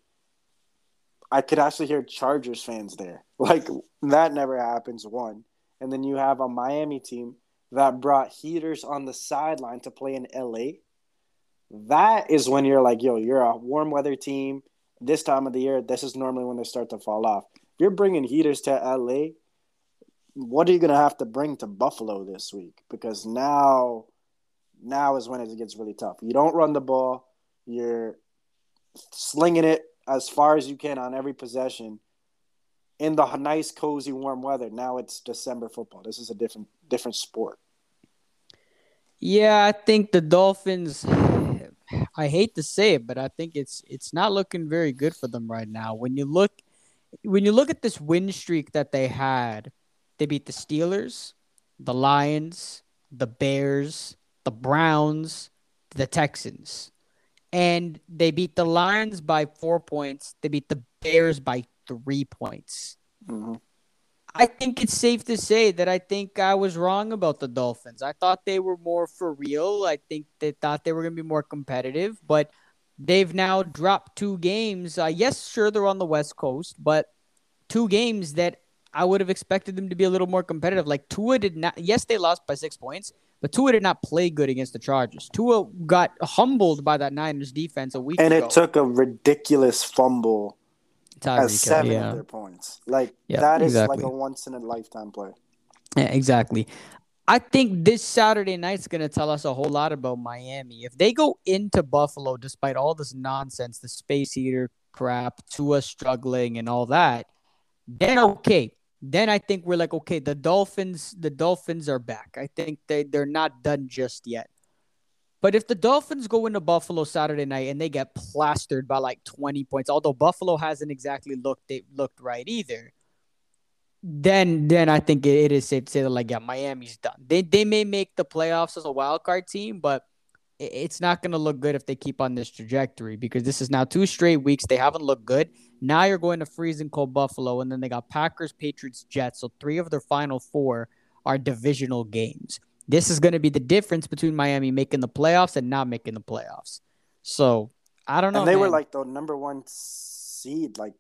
I could actually hear Chargers fans there. Like, that never happens, one. And then you have a Miami team that brought heaters on the sideline to play in L A. That is when you're like, yo, you're a warm-weather team. This time of the year, this is normally when they start to fall off. If you're bringing heaters to L A, what are you going to have to bring to Buffalo this week? Because now, now is when it gets really tough. You don't run the ball. You're slinging it as far as you can on every possession in the nice, cozy, warm weather. Now it's December football. This is a different different sport. Yeah, I think the Dolphins, I hate to say it, but I think it's it's not looking very good for them right now. When you look, when you look at this win streak that they had, they beat the Steelers, the Lions, the Bears, the Browns, the Texans. And they beat the Lions by four points. They beat the Bears by three points. Mm-hmm. I think it's safe to say that I think I was wrong about the Dolphins. I thought they were more for real. I think they thought they were going to be more competitive. But they've now dropped two games. Uh, yes, sure, they're on the West Coast. But two games that I would have expected them to be a little more competitive. Like Tua did not. Yes, they lost by six points. But Tua did not play good against the Chargers. Tua got humbled by that Niners defense a week and ago. And it took a ridiculous fumble Tyreek, as seven yeah. of their points. Like, yeah, that is exactly. like a once-in-a-lifetime play. Yeah, exactly. I think this Saturday night's going to tell us a whole lot about Miami. If they go into Buffalo, despite all this nonsense, the space heater crap, Tua struggling and all that, then okay. Then I think we're like, okay, the Dolphins, the Dolphins are back. I think they, they're not done just yet. But if the Dolphins go into Buffalo Saturday night and they get plastered by like twenty points, although Buffalo hasn't exactly looked they looked right either, then then I think it, it is safe to say that, like, yeah, Miami's done. They they may make the playoffs as a wild card team, but it, it's not going to look good if they keep on this trajectory because this is now two straight weeks. They haven't looked good. Now you're going to freezing cold Buffalo, and then they got Packers, Patriots, Jets. So three of their final four are divisional games. This is going to be the difference between Miami making the playoffs and not making the playoffs. So I don't know. And they man. were like the number one seed, like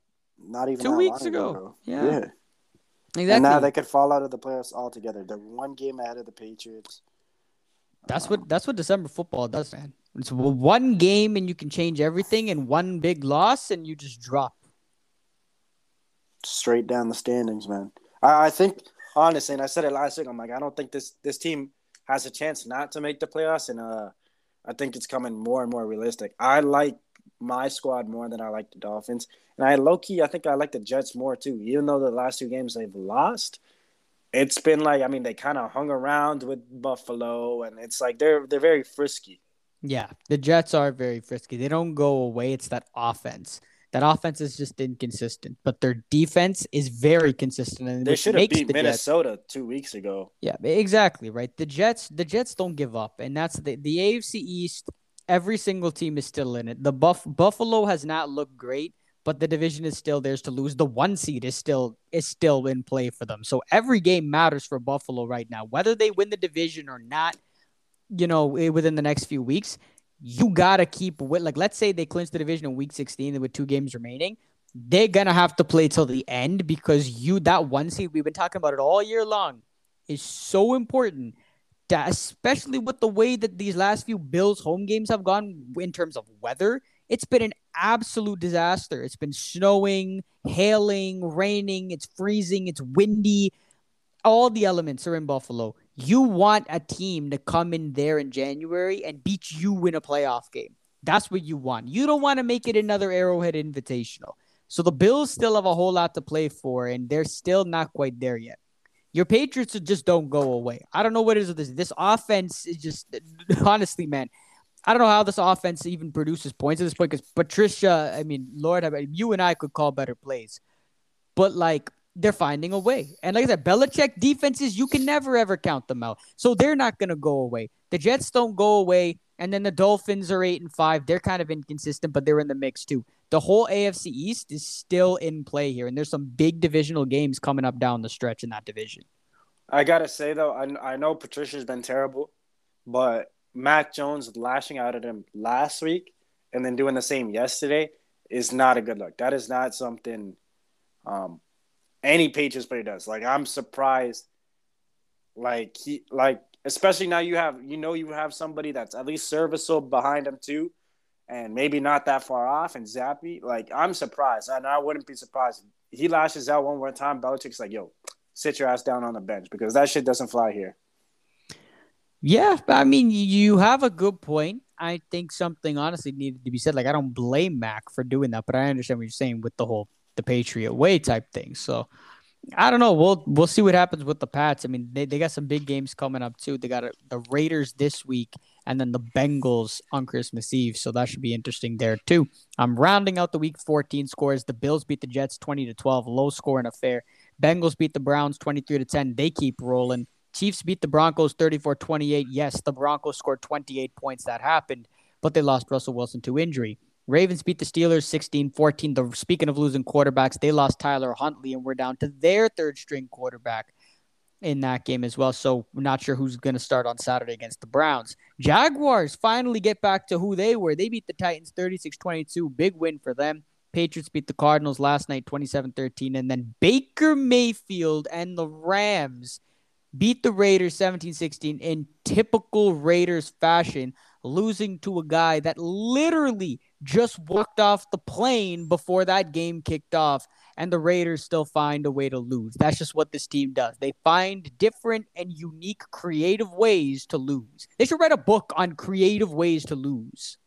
not even two weeks ago. ago. Yeah. yeah, exactly. And now they could fall out of the playoffs altogether. They're one game ahead of the Patriots. That's um, what that's what December football does, man. It's one game, and you can change everything, and one big loss, and you just drop. Straight down the standings, man. I, I think, honestly, and I said it last week, I'm like, I don't think this, this team has a chance not to make the playoffs, and uh, I think it's coming more and more realistic. I like my squad more than I like the Dolphins, and I low-key, I think I like the Jets more, too. Even though the last two games they've lost, it's been like, I mean, they kind of hung around with Buffalo, and it's like they're they're very frisky. Yeah, the Jets are very frisky. They don't go away. It's that offense. That offense is just inconsistent, but their defense is very consistent. And they should have beat the Minnesota Jets. two weeks ago. Yeah, exactly right. The Jets, the Jets don't give up, and that's the the A F C East. Every single team is still in it. The Buff Buffalo has not looked great, but the division is still theirs to lose. The one seed is still is still in play for them. So every game matters for Buffalo right now, whether they win the division or not. You know, within the next few weeks. You got to keep with, like, let's say they clinch the division in week sixteen with two games remaining. They're going to have to play till the end because you, that one seed, we've been talking about it all year long, is so important, that, especially with the way that these last few Bills home games have gone in terms of weather. It's been an absolute disaster. It's been snowing, hailing, raining, it's freezing, it's windy. All the elements are in Buffalo. You want a team to come in there in January and beat you in a playoff game. That's what you want. You don't want to make it another Arrowhead Invitational. So the Bills still have a whole lot to play for, and they're still not quite there yet. Your Patriots just don't go away. I don't know what it is with this. This offense is just, honestly, man, I don't know how this offense even produces points at this point because Patricia, I mean, Lord, I mean, you and I could call better plays. But, like, they're finding a way. And like I said, Belichick defenses, you can never, ever count them out. So they're not going to go away. The Jets don't go away. And then the Dolphins are eight and five. They're kind of inconsistent, but they're in the mix too. The whole A F C East is still in play here. And there's some big divisional games coming up down the stretch in that division. I got to say, though, I, I know Patricia's been terrible, but Mac Jones lashing out at him last week and then doing the same yesterday is not a good look. That is not something um, any Patriots player does. Like, I'm surprised. Like, he, like, especially now you have, you know, you have somebody that's at least serviceable behind him too, and maybe not that far off, and Zappy. Like, I'm surprised, and I wouldn't be surprised. He lashes out one more time, Belichick's like, yo, sit your ass down on the bench because that shit doesn't fly here. Yeah, I mean, you have a good point. I think something honestly needed to be said. Like, I don't blame Mac for doing that, but I understand what you're saying with the whole the Patriot way type thing. So I don't know. We'll we'll see what happens with the Pats. I mean, they, they got some big games coming up, too. They got a, the Raiders this week and then the Bengals on Christmas Eve. So that should be interesting there, too. I'm um, rounding out the week fourteen scores. The Bills beat the Jets twenty to twelve, low score and affair. Bengals beat the Browns twenty-three to ten. They keep rolling. Chiefs beat the Broncos thirty-four twenty-eight. Yes, the Broncos scored twenty-eight points. That happened, but they lost Russell Wilson to injury. Ravens beat the Steelers sixteen fourteen. The, speaking of losing quarterbacks, they lost Tyler Huntley, and we're down to their third-string quarterback in that game as well. So we're not sure who's going to start on Saturday against the Browns. Jaguars finally get back to who they were. They beat the Titans thirty-six twenty-two. Big win for them. Patriots beat the Cardinals last night twenty-seven thirteen. And then Baker Mayfield and the Rams beat the Raiders seventeen sixteen in typical Raiders fashion, losing to a guy that literally just walked off the plane before that game kicked off, and the Raiders still find a way to lose. That's just what this team does. They find different and unique creative ways to lose. They should write a book on creative ways to lose.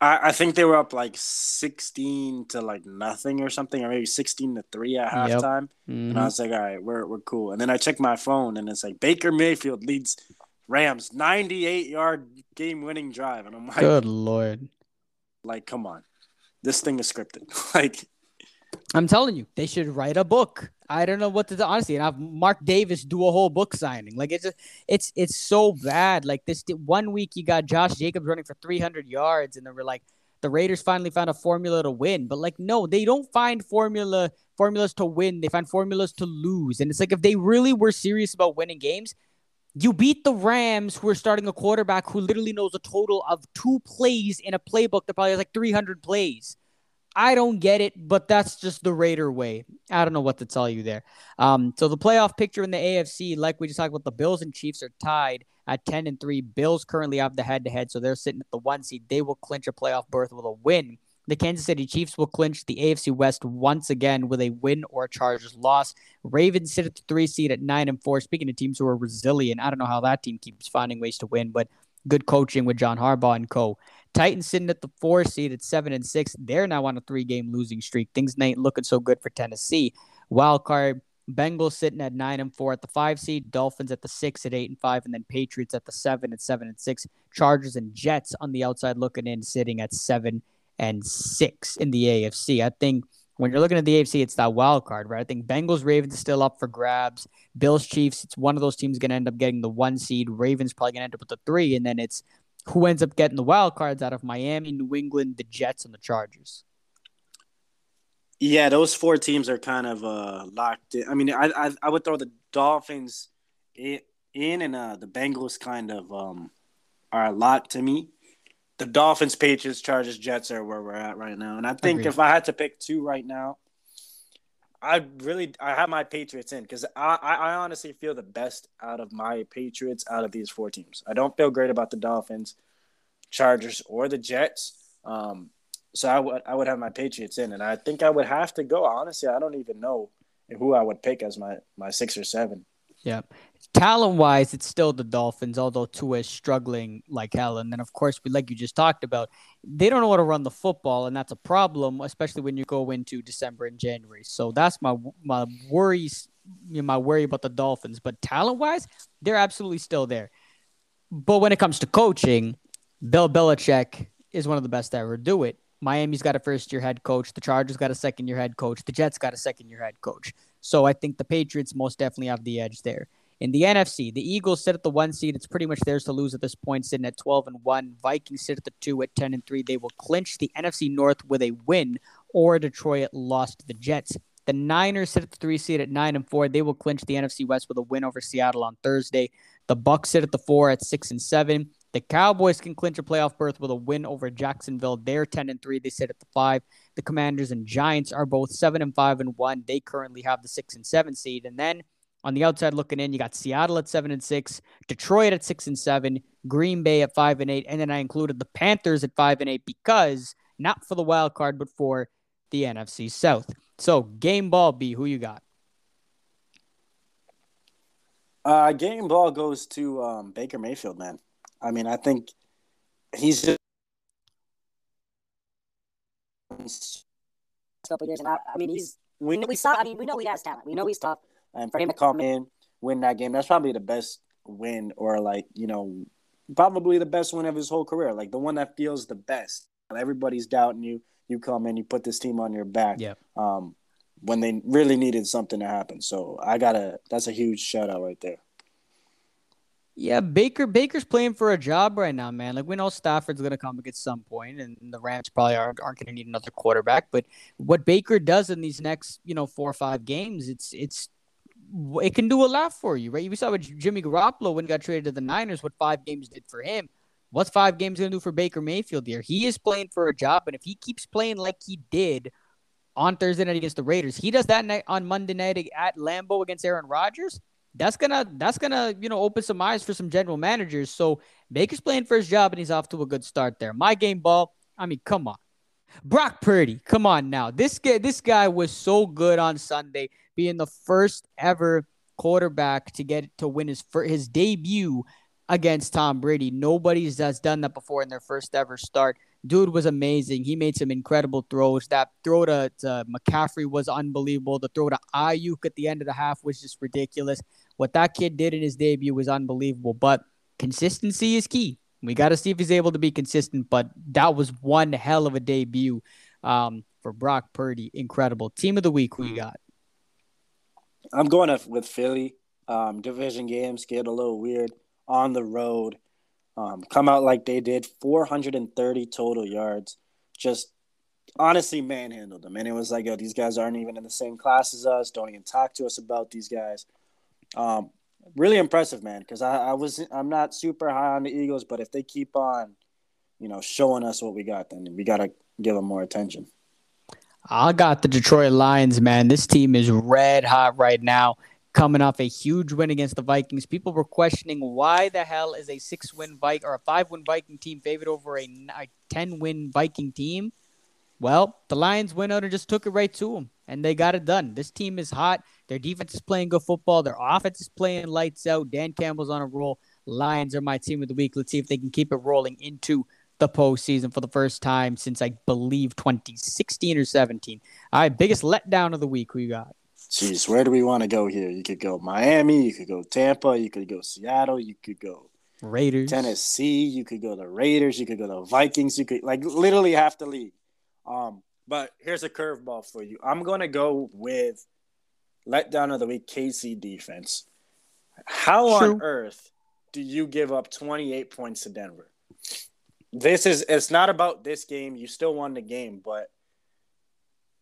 I, I think they were up like sixteen to like nothing or something, or maybe sixteen to three at halftime. Yep. Mm-hmm. And I was like, all right, we're we're cool. And then I checked my phone and it's like Baker Mayfield leads Rams ninety-eight yard game-winning drive, and I'm like, good Lord. Like, come on. This thing is scripted. Like, I'm telling you, they should write a book. I don't know what to do, honestly, and have Mark Davis do a whole book signing. Like, it's just, it's it's so bad. Like, this one week you got Josh Jacobs running for three hundred yards, and then we're like, the Raiders finally found a formula to win. But, like, no, they don't find formula formulas to win. They find formulas to lose. And it's like, if they really were serious about winning games, you beat the Rams, who are starting a quarterback who literally knows a total of two plays in a playbook that probably has like three hundred plays. I don't get it, but that's just the Raider way. I don't know what to tell you there. Um, so the playoff picture in the A F C, like we just talked about, the Bills and Chiefs are tied at ten and three. Bills currently have the head-to-head, so they're sitting at the one seed. They will clinch a playoff berth with a win. The Kansas City Chiefs will clinch the A F C West once again with a win or a Chargers loss. Ravens sit at the three seed at nine and four. Speaking of teams who are resilient, I don't know how that team keeps finding ways to win, but good coaching with John Harbaugh and co. Titans sitting at the four seed at seven and six. They're now on a three-game losing streak. Things ain't looking so good for Tennessee. Wild card, Bengals sitting at nine and four at the five seed. Dolphins at the six at eight and five, and then Patriots at the seven at seven and six. Chargers and Jets on the outside looking in, sitting at seven and six in the A F C. I think when you're looking at the A F C, it's that wild card, right? I think Bengals, Ravens is still up for grabs. Bills, Chiefs, it's one of those teams going to end up getting the one seed. Ravens probably going to end up with the three, and then it's who ends up getting the wild cards out of Miami, New England, the Jets, and the Chargers. Yeah, those four teams are kind of uh, locked in. I mean, I, I I would throw the Dolphins in, and uh, the Bengals kind of um, are locked to me. The Dolphins, Patriots, Chargers, Jets are where we're at right now. And I think Agreed. If I had to pick two right now, I really I have my Patriots in because I, I honestly feel the best out of my Patriots out of these four teams. I don't feel great about the Dolphins, Chargers, or the Jets. Um, so I would I would have my Patriots in. And I think I would have to go. Honestly, I don't even know who I would pick as my, my six or seven. Yeah. Talent-wise, it's still the Dolphins, although Tua is struggling like hell. And then, of course, like you just talked about, they don't know how to run the football, and that's a problem, especially when you go into December and January. So that's my my worries you know, my worry about the Dolphins. But talent-wise, they're absolutely still there. But when it comes to coaching, Bill Belichick is one of the best to ever do it. Miami's got a first-year head coach. The Chargers got a second-year head coach. The Jets got a second-year head coach. So I think the Patriots most definitely have the edge there. In the N F C, the Eagles sit at the one seed. It's pretty much theirs to lose at this point, sitting at twelve and one. Vikings sit at the two at ten and three. They will clinch the N F C North with a win, or Detroit lost to the Jets. The Niners sit at the three seed at nine and four. They will clinch the N F C West with a win over Seattle on Thursday. The Bucks sit at the four at six and seven. The Cowboys can clinch a playoff berth with a win over Jacksonville. They're ten and three. They sit at the five. The Commanders and Giants are both seven and five and one. They currently have the six and seven seed. And then on the outside looking in, you got Seattle at seven and six, Detroit at six and seven, Green Bay at five and eight, and then I included the Panthers at five and eight because not for the wild card, but for the N F C South. So game ball, B, who you got? Uh, game ball goes to um, Baker Mayfield, man. I mean, I think he's just couple years. I mean, he's we know we saw. I mean, we know he has talent. We know he's tough. And for him to come in, win that game, that's probably the best win or, like, you know, probably the best win of his whole career. Like, the one that feels the best. Everybody's doubting you. You come in, you put this team on your back. Yeah. Um, when they really needed something to happen. So, I got to – that's a huge shout-out right there. Yeah, Baker Baker's playing for a job right now, man. Like, we know Stafford's going to come at some point, and the Rams probably aren't, aren't going to need another quarterback. But what Baker does in these next, you know, four or five games, it's it's – it can do a lot for you, right? We saw with Jimmy Garoppolo when he got traded to the Niners, what five games did for him. What's five games going to do for Baker Mayfield here? He is playing for a job, and if he keeps playing like he did on Thursday night against the Raiders, he does that night on Monday night at Lambeau against Aaron Rodgers, that's gonna that's gonna you know open some eyes for some general managers. So Baker's playing for his job, and he's off to a good start there. My game ball, I mean, come on. Brock Purdy, come on now. This guy, this guy was so good on Sunday, being the first ever quarterback to get to win his his debut against Tom Brady. Nobody's that's done that before in their first ever start. Dude was amazing. He made some incredible throws. That throw to, to McCaffrey was unbelievable. The throw to Ayuk at the end of the half was just ridiculous. What that kid did in his debut was unbelievable. But consistency is key. We got to see if he's able to be consistent, but that was one hell of a debut um, for Brock Purdy. Incredible. Team of the week, who you got? I'm going with Philly. Um, division games get a little weird on the road. Um, come out like they did, four hundred thirty total yards. Just honestly manhandled them. And it was like, yo, these guys aren't even in the same class as us. Don't even talk to us about these guys. Um Really impressive, man, because I, I was, I'm not super high on the Eagles, but if they keep on, you know, showing us what we got, then we got to give them more attention. I got the Detroit Lions, man. This team is red hot right now, coming off a huge win against the Vikings. People were questioning why the hell is a six-win Viking or a five-win Viking team favored over a ten-win Viking team. Well, the Lions went out and just took it right to them, and they got it done. This team is hot. Their defense is playing good football. Their offense is playing lights out. Dan Campbell's on a roll. Lions are my team of the week. Let's see if they can keep it rolling into the postseason for the first time since, I believe, twenty sixteen or seventeen. All right, biggest letdown of the week we got. Jeez, where do we want to go here? You could go Miami. You could go Tampa. You could go Seattle. You could go Raiders, Tennessee. You could go the Raiders. You could go the Vikings. You could, like, literally half the league. Um, but here's a curveball for you. I'm going to go with letdown of the week, K C defense. How True. on earth do you give up twenty-eight points to Denver? This is – it's not about this game. You still won the game, but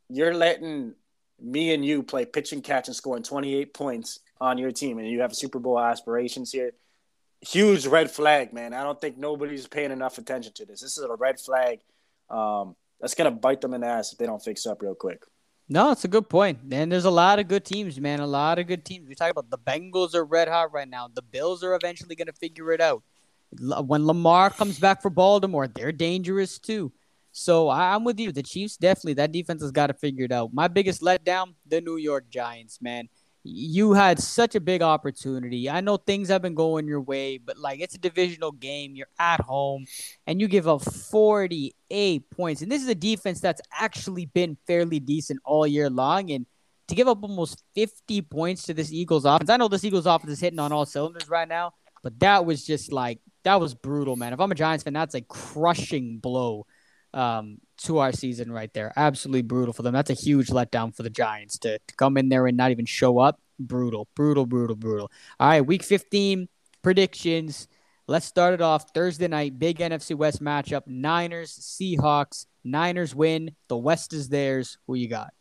you're letting me and you play pitch and catch and scoring twenty-eight points on your team, and you have Super Bowl aspirations here. Huge red flag, man. I don't think nobody's paying enough attention to this. This is a red flag. Um, that's going to bite them in the ass if they don't fix up real quick. No, it's a good point. And there's a lot of good teams, man. A lot of good teams. We talk about the Bengals are red hot right now. The Bills are eventually going to figure it out. When Lamar comes back for Baltimore, they're dangerous too. So I'm with you. The Chiefs, definitely, that defense has got to figure it out. My biggest letdown, the New York Giants, man. You had such a big opportunity. I know things have been going your way, but, like, it's a divisional game. You're at home, and you give up forty-eight points. And this is a defense that's actually been fairly decent all year long, and to give up almost fifty points to this Eagles offense. I know this Eagles offense is hitting on all cylinders right now, but that was just like, that was brutal, man. If I'm a Giants fan, that's a crushing blow um, to our season right there. Absolutely brutal for them. That's a huge letdown for the Giants to, to come in there and not even show up. Brutal, brutal, brutal, brutal. All right, week fifteen predictions. Let's start it off Thursday night. Big N F C West matchup. Niners, Seahawks. Niners win. The West is theirs. Who you got?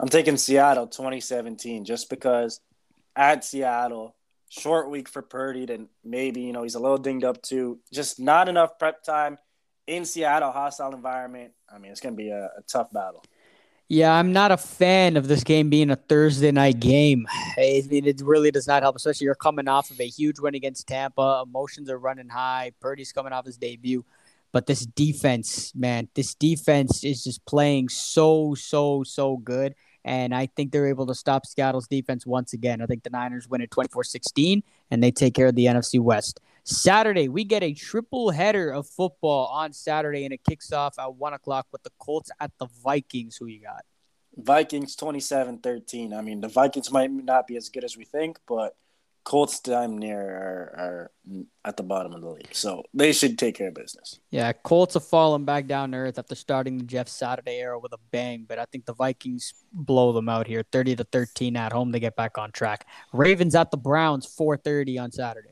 I'm taking Seattle twenty seventeen just because at Seattle, short week for Purdy, and maybe, you know, he's a little dinged up too. Just not enough prep time in Seattle, hostile environment. I mean, it's going to be a, a tough battle. Yeah, I'm not a fan of this game being a Thursday night game. I mean, it really does not help, especially you're coming off of a huge win against Tampa. Emotions are running high. Purdy's coming off his debut. But this defense, man, this defense is just playing so, so, so good. And I think they're able to stop Seattle's defense once again. I think the Niners win at twenty-four sixteen, and they take care of the N F C West. Saturday, we get a triple header of football on Saturday, and it kicks off at one o'clock with the Colts at the Vikings. Who you got? Vikings twenty-seven thirteen. I mean, the Vikings might not be as good as we think, but Colts damn near are, are at the bottom of the league. So they should take care of business. Yeah, Colts have fallen back down to earth after starting the Jeff Saturday era with a bang, but I think the Vikings blow them out here. thirty to thirteen at home, they get back on track. Ravens at the Browns, four thirty on Saturday.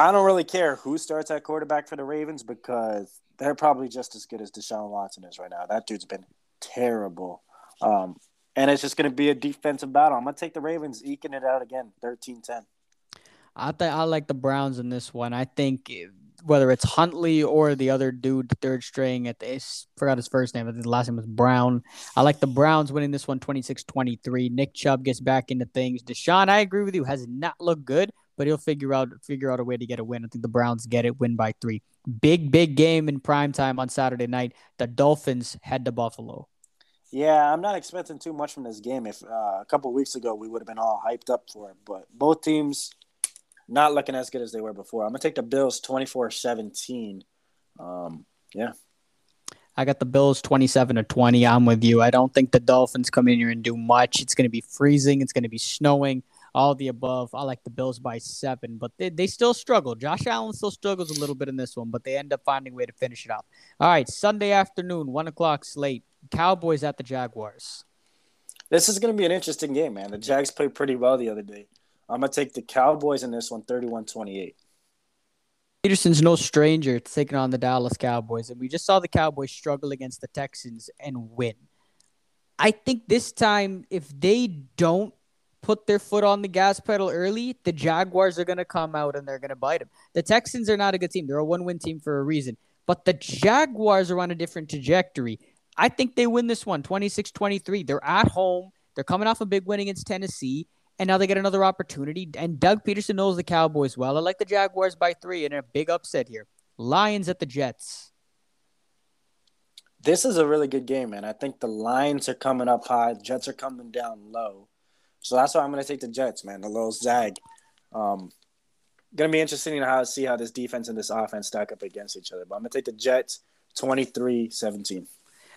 I don't really care who starts at quarterback for the Ravens because they're probably just as good as Deshaun Watson is right now. That dude's been terrible. Um, and it's just going to be a defensive battle. I'm going to take the Ravens eking it out again, thirteen ten. I th- I like the Browns in this one. I think whether it's Huntley or the other dude, the third string, at the, I forgot his first name. I think the last name was Brown. I like the Browns winning this one twenty-six twenty-three. Nick Chubb gets back into things. Deshaun, I agree with you, has not looked good, but he'll figure out figure out a way to get a win. I think the Browns get it, win by three. Big, big game in primetime on Saturday night. The Dolphins head to Buffalo. Yeah, I'm not expecting too much from this game. If uh, a couple of weeks ago, we would have been all hyped up for it. But both teams not looking as good as they were before. I'm going to take the Bills twenty-four seventeen. Um, yeah. I got the Bills twenty-seven to twenty. I'm with you. I don't think the Dolphins come in here and do much. It's going to be freezing. It's going to be snowing. All the above. I like the Bills by seven, but they, they still struggle. Josh Allen still struggles a little bit in this one, but they end up finding a way to finish it up. All right, Sunday afternoon, one o'clock slate. Cowboys at the Jaguars. This is going to be an interesting game, man. The Jags played pretty well the other day. I'm going to take the Cowboys in this one, thirty-one twenty-eight. Peterson's no stranger to taking on the Dallas Cowboys, and we just saw the Cowboys struggle against the Texans and win. I think this time, if they don't put their foot on the gas pedal early, the Jaguars are going to come out and they're going to bite them. The Texans are not a good team. They're a one-win team for a reason. But the Jaguars are on a different trajectory. I think they win this one, twenty-six twenty-three. They're at home. They're coming off a big win against Tennessee, and now they get another opportunity. And Doug Peterson knows the Cowboys well. I like the Jaguars by three in a big upset here. Lions at the Jets. This is a really good game, man. I think the Lions are coming up high. The Jets are coming down low. So that's why I'm going to take the Jets, man, the little zag. Um, going to be interesting to see how this defense and this offense stack up against each other. But I'm going to take the Jets twenty-three seventeen.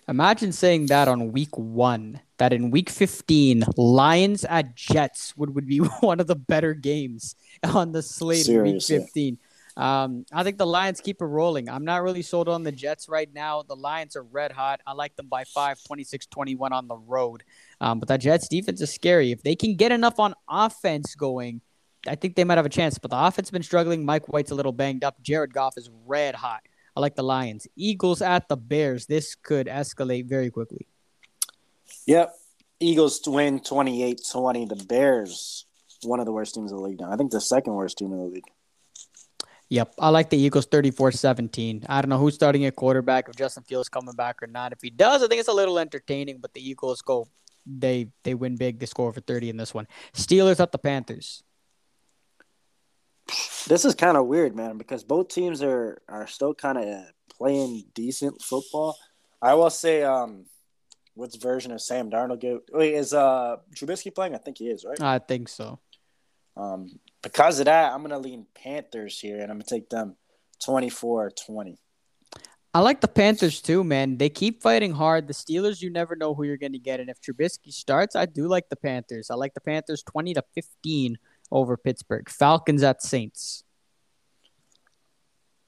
Imagine saying that on week one, that in week fifteen, Lions at Jets would, would be one of the better games on the slate in week fifteen. Um, I think the Lions keep it rolling. I'm not really sold on the Jets right now. The Lions are red hot. I like them by five, twenty-six twenty-one on the road. Um, but that Jets defense is scary. If they can get enough on offense going, I think they might have a chance. But the offense has been struggling. Mike White's a little banged up. Jared Goff is red hot. I like the Lions. Eagles at the Bears. This could escalate very quickly. Yep. Eagles win twenty-eight twenty. The Bears, one of the worst teams in the league now. I think the second worst team in the league. Yep, I like the Eagles thirty-four seventeen. I don't know who's starting at quarterback, if Justin Fields coming back or not. If he does, I think it's a little entertaining, but the Eagles go, they they win big. They score over thirty in this one. Steelers at the Panthers. This is kind of weird, man, because both teams are, are still kind of playing decent football. I will say, um, what's version of Sam Darnold give? Wait, is uh, Trubisky playing? I think he is, right? I think so. Um, because of that, I'm going to lean Panthers here, and I'm going to take them twenty-four twenty. I like the Panthers too, man. They keep fighting hard. The Steelers, you never know who you're going to get. And if Trubisky starts, I do like the Panthers. I like the Panthers twenty to fifteen over Pittsburgh. Falcons at Saints.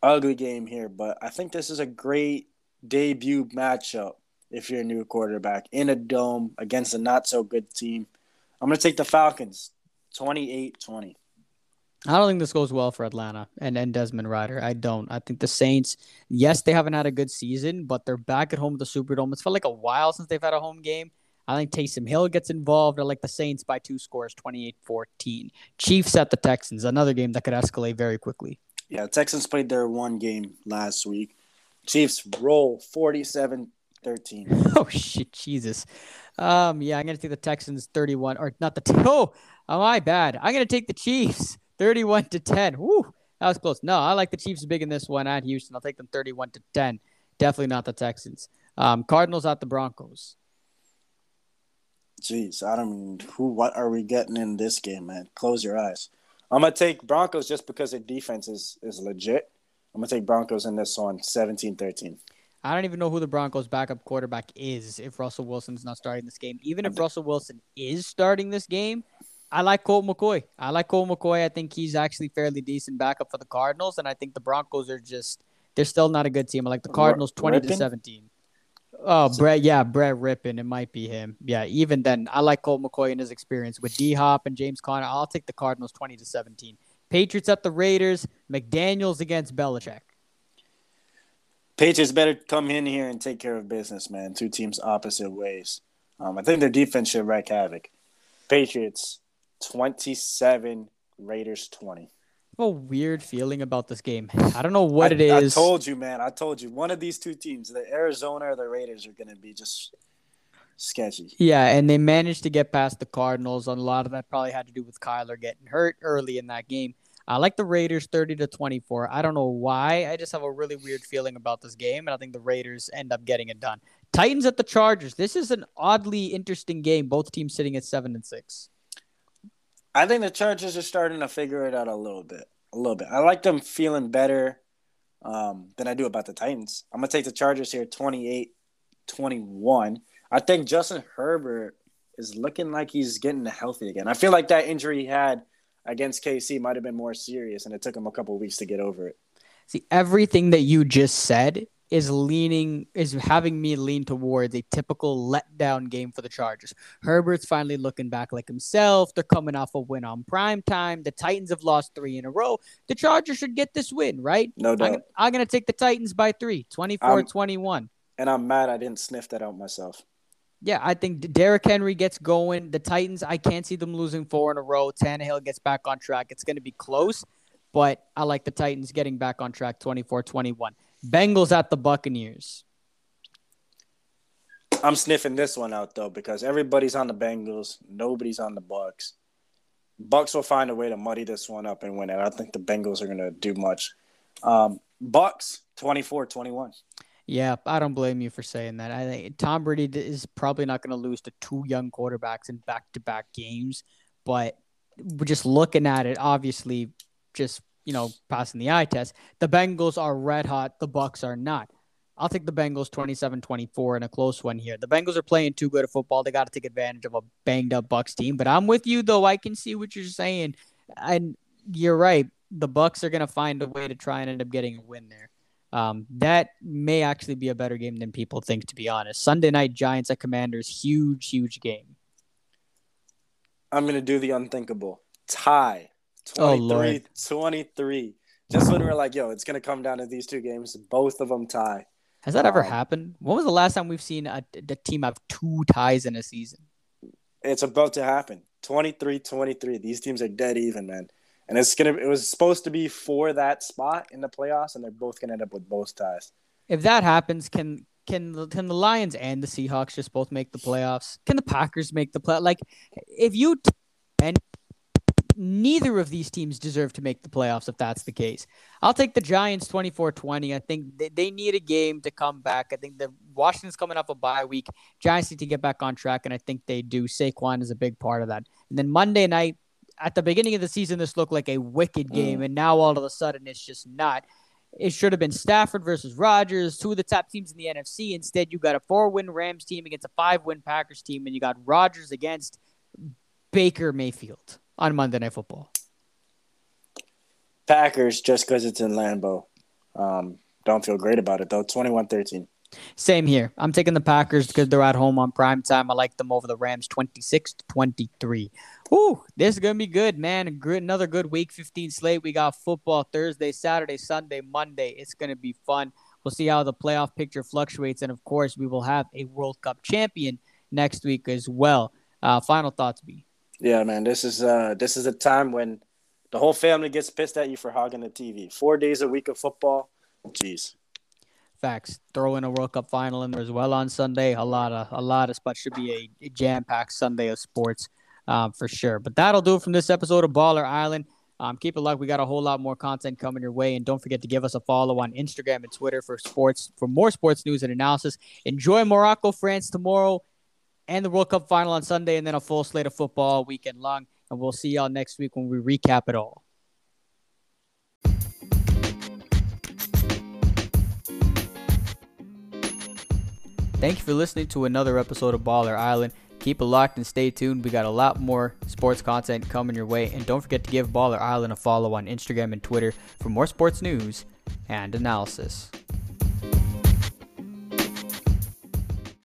Ugly game here, but I think this is a great debut matchup if you're a new quarterback in a dome against a not-so-good team. I'm going to take the Falcons twenty-eight twenty. I don't think this goes well for Atlanta and, and Desmond Ridder. I don't. I think the Saints, yes, they haven't had a good season, but they're back at home at the Superdome. It's felt like a while since they've had a home game. I think Taysom Hill gets involved. I like the Saints by two scores, twenty-eight fourteen. Chiefs at the Texans, another game that could escalate very quickly. Yeah, Texans played their one game last week. Chiefs roll forty-seven thirteen. Oh, shit, Jesus. Um, yeah, I'm going to take the Texans thirty-one. Or not the t- – oh, my bad. I'm going to take the Chiefs. thirty-one to ten. Woo, that was close. No, I like the Chiefs big in this one at Houston. I'll take them thirty-one to ten. Definitely not the Texans. Um, Cardinals at the Broncos. Jeez, I don't who what are we getting in this game, man? Close your eyes. I'm gonna take Broncos just because their defense is, is legit. I'm gonna take Broncos in this one, seventeen thirteen. I don't even know who the Broncos' backup quarterback is if Russell Wilson's not starting this game. Even if Russell Wilson is starting this game, I like Colt McCoy. I like Colt McCoy. I think he's actually fairly decent backup for the Cardinals, and I think the Broncos are just – they're still not a good team. I like the Cardinals twenty to seventeen. Oh, Brett, yeah, Brett Rippin. It might be him. Yeah, even then, I like Colt McCoy and his experience. With D-Hop and James Conner, I'll take the Cardinals twenty to seventeen. Patriots at the Raiders. McDaniels against Belichick. Patriots better come in here and take care of business, man. Two teams opposite ways. Um, I think their defense should wreak havoc. Patriots – twenty-seven, Raiders twenty. I have a weird feeling about this game. I don't know what I, it is. I told you, man. I told you. One of these two teams, the Arizona or the Raiders, are going to be just sketchy. Yeah, and they managed to get past the Cardinals. And a lot of that probably had to do with Kyler getting hurt early in that game. I like the Raiders thirty to twenty-four. I don't know why. I just have a really weird feeling about this game, and I think the Raiders end up getting it done. Titans at the Chargers. This is an oddly interesting game. Both teams sitting at seven and six. I think the Chargers are starting to figure it out a little bit. A little bit. I like them feeling better um, than I do about the Titans. I'm going to take the Chargers here twenty-eight twenty-one. I think Justin Herbert is looking like he's getting healthy again. I feel like that injury he had against K C might have been more serious, and it took him a couple of weeks to get over it. See, everything that you just said is leaning is having me lean towards a typical letdown game for the Chargers. Herbert's finally looking back like himself. They're coming off a win on primetime. The Titans have lost three in a row. The Chargers should get this win, right? No doubt. I'm, I'm going to take the Titans by three, twenty-four twenty-one. And I'm mad I didn't sniff that out myself. Yeah, I think Derrick Henry gets going. The Titans, I can't see them losing four in a row. Tannehill gets back on track. It's going to be close, but I like the Titans getting back on track, twenty-four twenty-one. Bengals at the Buccaneers. I'm sniffing this one out, though, because everybody's on the Bengals. Nobody's on the Bucs. Bucs will find a way to muddy this one up and win it. I don't think the Bengals are going to do much. Um, Bucs, twenty-four twenty-one. Yeah, I don't blame you for saying that. I think Tom Brady is probably not going to lose to two young quarterbacks in back-to-back games. But we're just looking at it, obviously, just – you know, passing the eye test. The Bengals are red hot. The Bucs are not. I'll take the Bengals twenty-seven twenty-four in a close one here. The Bengals are playing too good at football. They got to take advantage of a banged-up Bucs team. But I'm with you, though. I can see what you're saying. And you're right. The Bucs are going to find a way to try and end up getting a win there. Um, that may actually be a better game than people think, to be honest. Sunday night, Giants at Commanders. Huge, huge game. I'm going to do the unthinkable. Tie. twenty-three twenty-three. Just when we're like, yo, it's going to come down to these two games. Both of them tie. Has that um, ever happened? When was the last time we've seen a, a team have two ties in a season? It's about to happen. twenty-three twenty-three. These teams are dead even, man. And it's gonna. It was supposed to be for that spot in the playoffs, and they're both going to end up with both ties. If that happens, can... Can can the Lions and the Seahawks just both make the playoffs? Can the Packers make the playoffs? Like, if you... T- and- Neither of these teams deserve to make the playoffs if that's the case. I'll take the Giants twenty-four twenty. I think they, they need a game to come back. I think the Washington's coming up a bye week. Giants need to get back on track, and I think they do. Saquon is a big part of that. And then Monday night, at the beginning of the season, this looked like a wicked game, mm. and now all of a sudden it's just not. It should have been Stafford versus Rodgers, two of the top teams in the N F C. Instead, you got a four-win Rams team against a five-win Packers team, and you got Rodgers against Baker Mayfield on Monday Night Football. Packers, just because it's in Lambeau. Um, don't feel great about it, though. twenty-one thirteen. Same here. I'm taking the Packers because they're at home on prime time. I like them over the Rams twenty-six to twenty-three. Ooh, this is going to be good, man. Another good Week fifteen slate. We got football Thursday, Saturday, Sunday, Monday. It's going to be fun. We'll see how the playoff picture fluctuates. And, of course, we will have a World Cup champion next week as well. Uh, final thoughts, B? Yeah, man. This is uh, this is a time when the whole family gets pissed at you for hogging the T V. Four days a week of football. Jeez. Facts. Throw in a World Cup final in there as well on Sunday. A lot of a lot of spots. Should be a jam-packed Sunday of sports um, for sure. But that'll do it from this episode of Baller Island. Um, keep it locked. We got a whole lot more content coming your way. And don't forget to give us a follow on Instagram and Twitter for sports for more sports news and analysis. Enjoy Morocco, France tomorrow and the World Cup final on Sunday, and then a full slate of football weekend long. And we'll see y'all next week when we recap it all. Thank you for listening to another episode of Baller Island. Keep it locked and stay tuned. We got a lot more sports content coming your way. And don't forget to give Baller Island a follow on Instagram and Twitter for more sports news and analysis.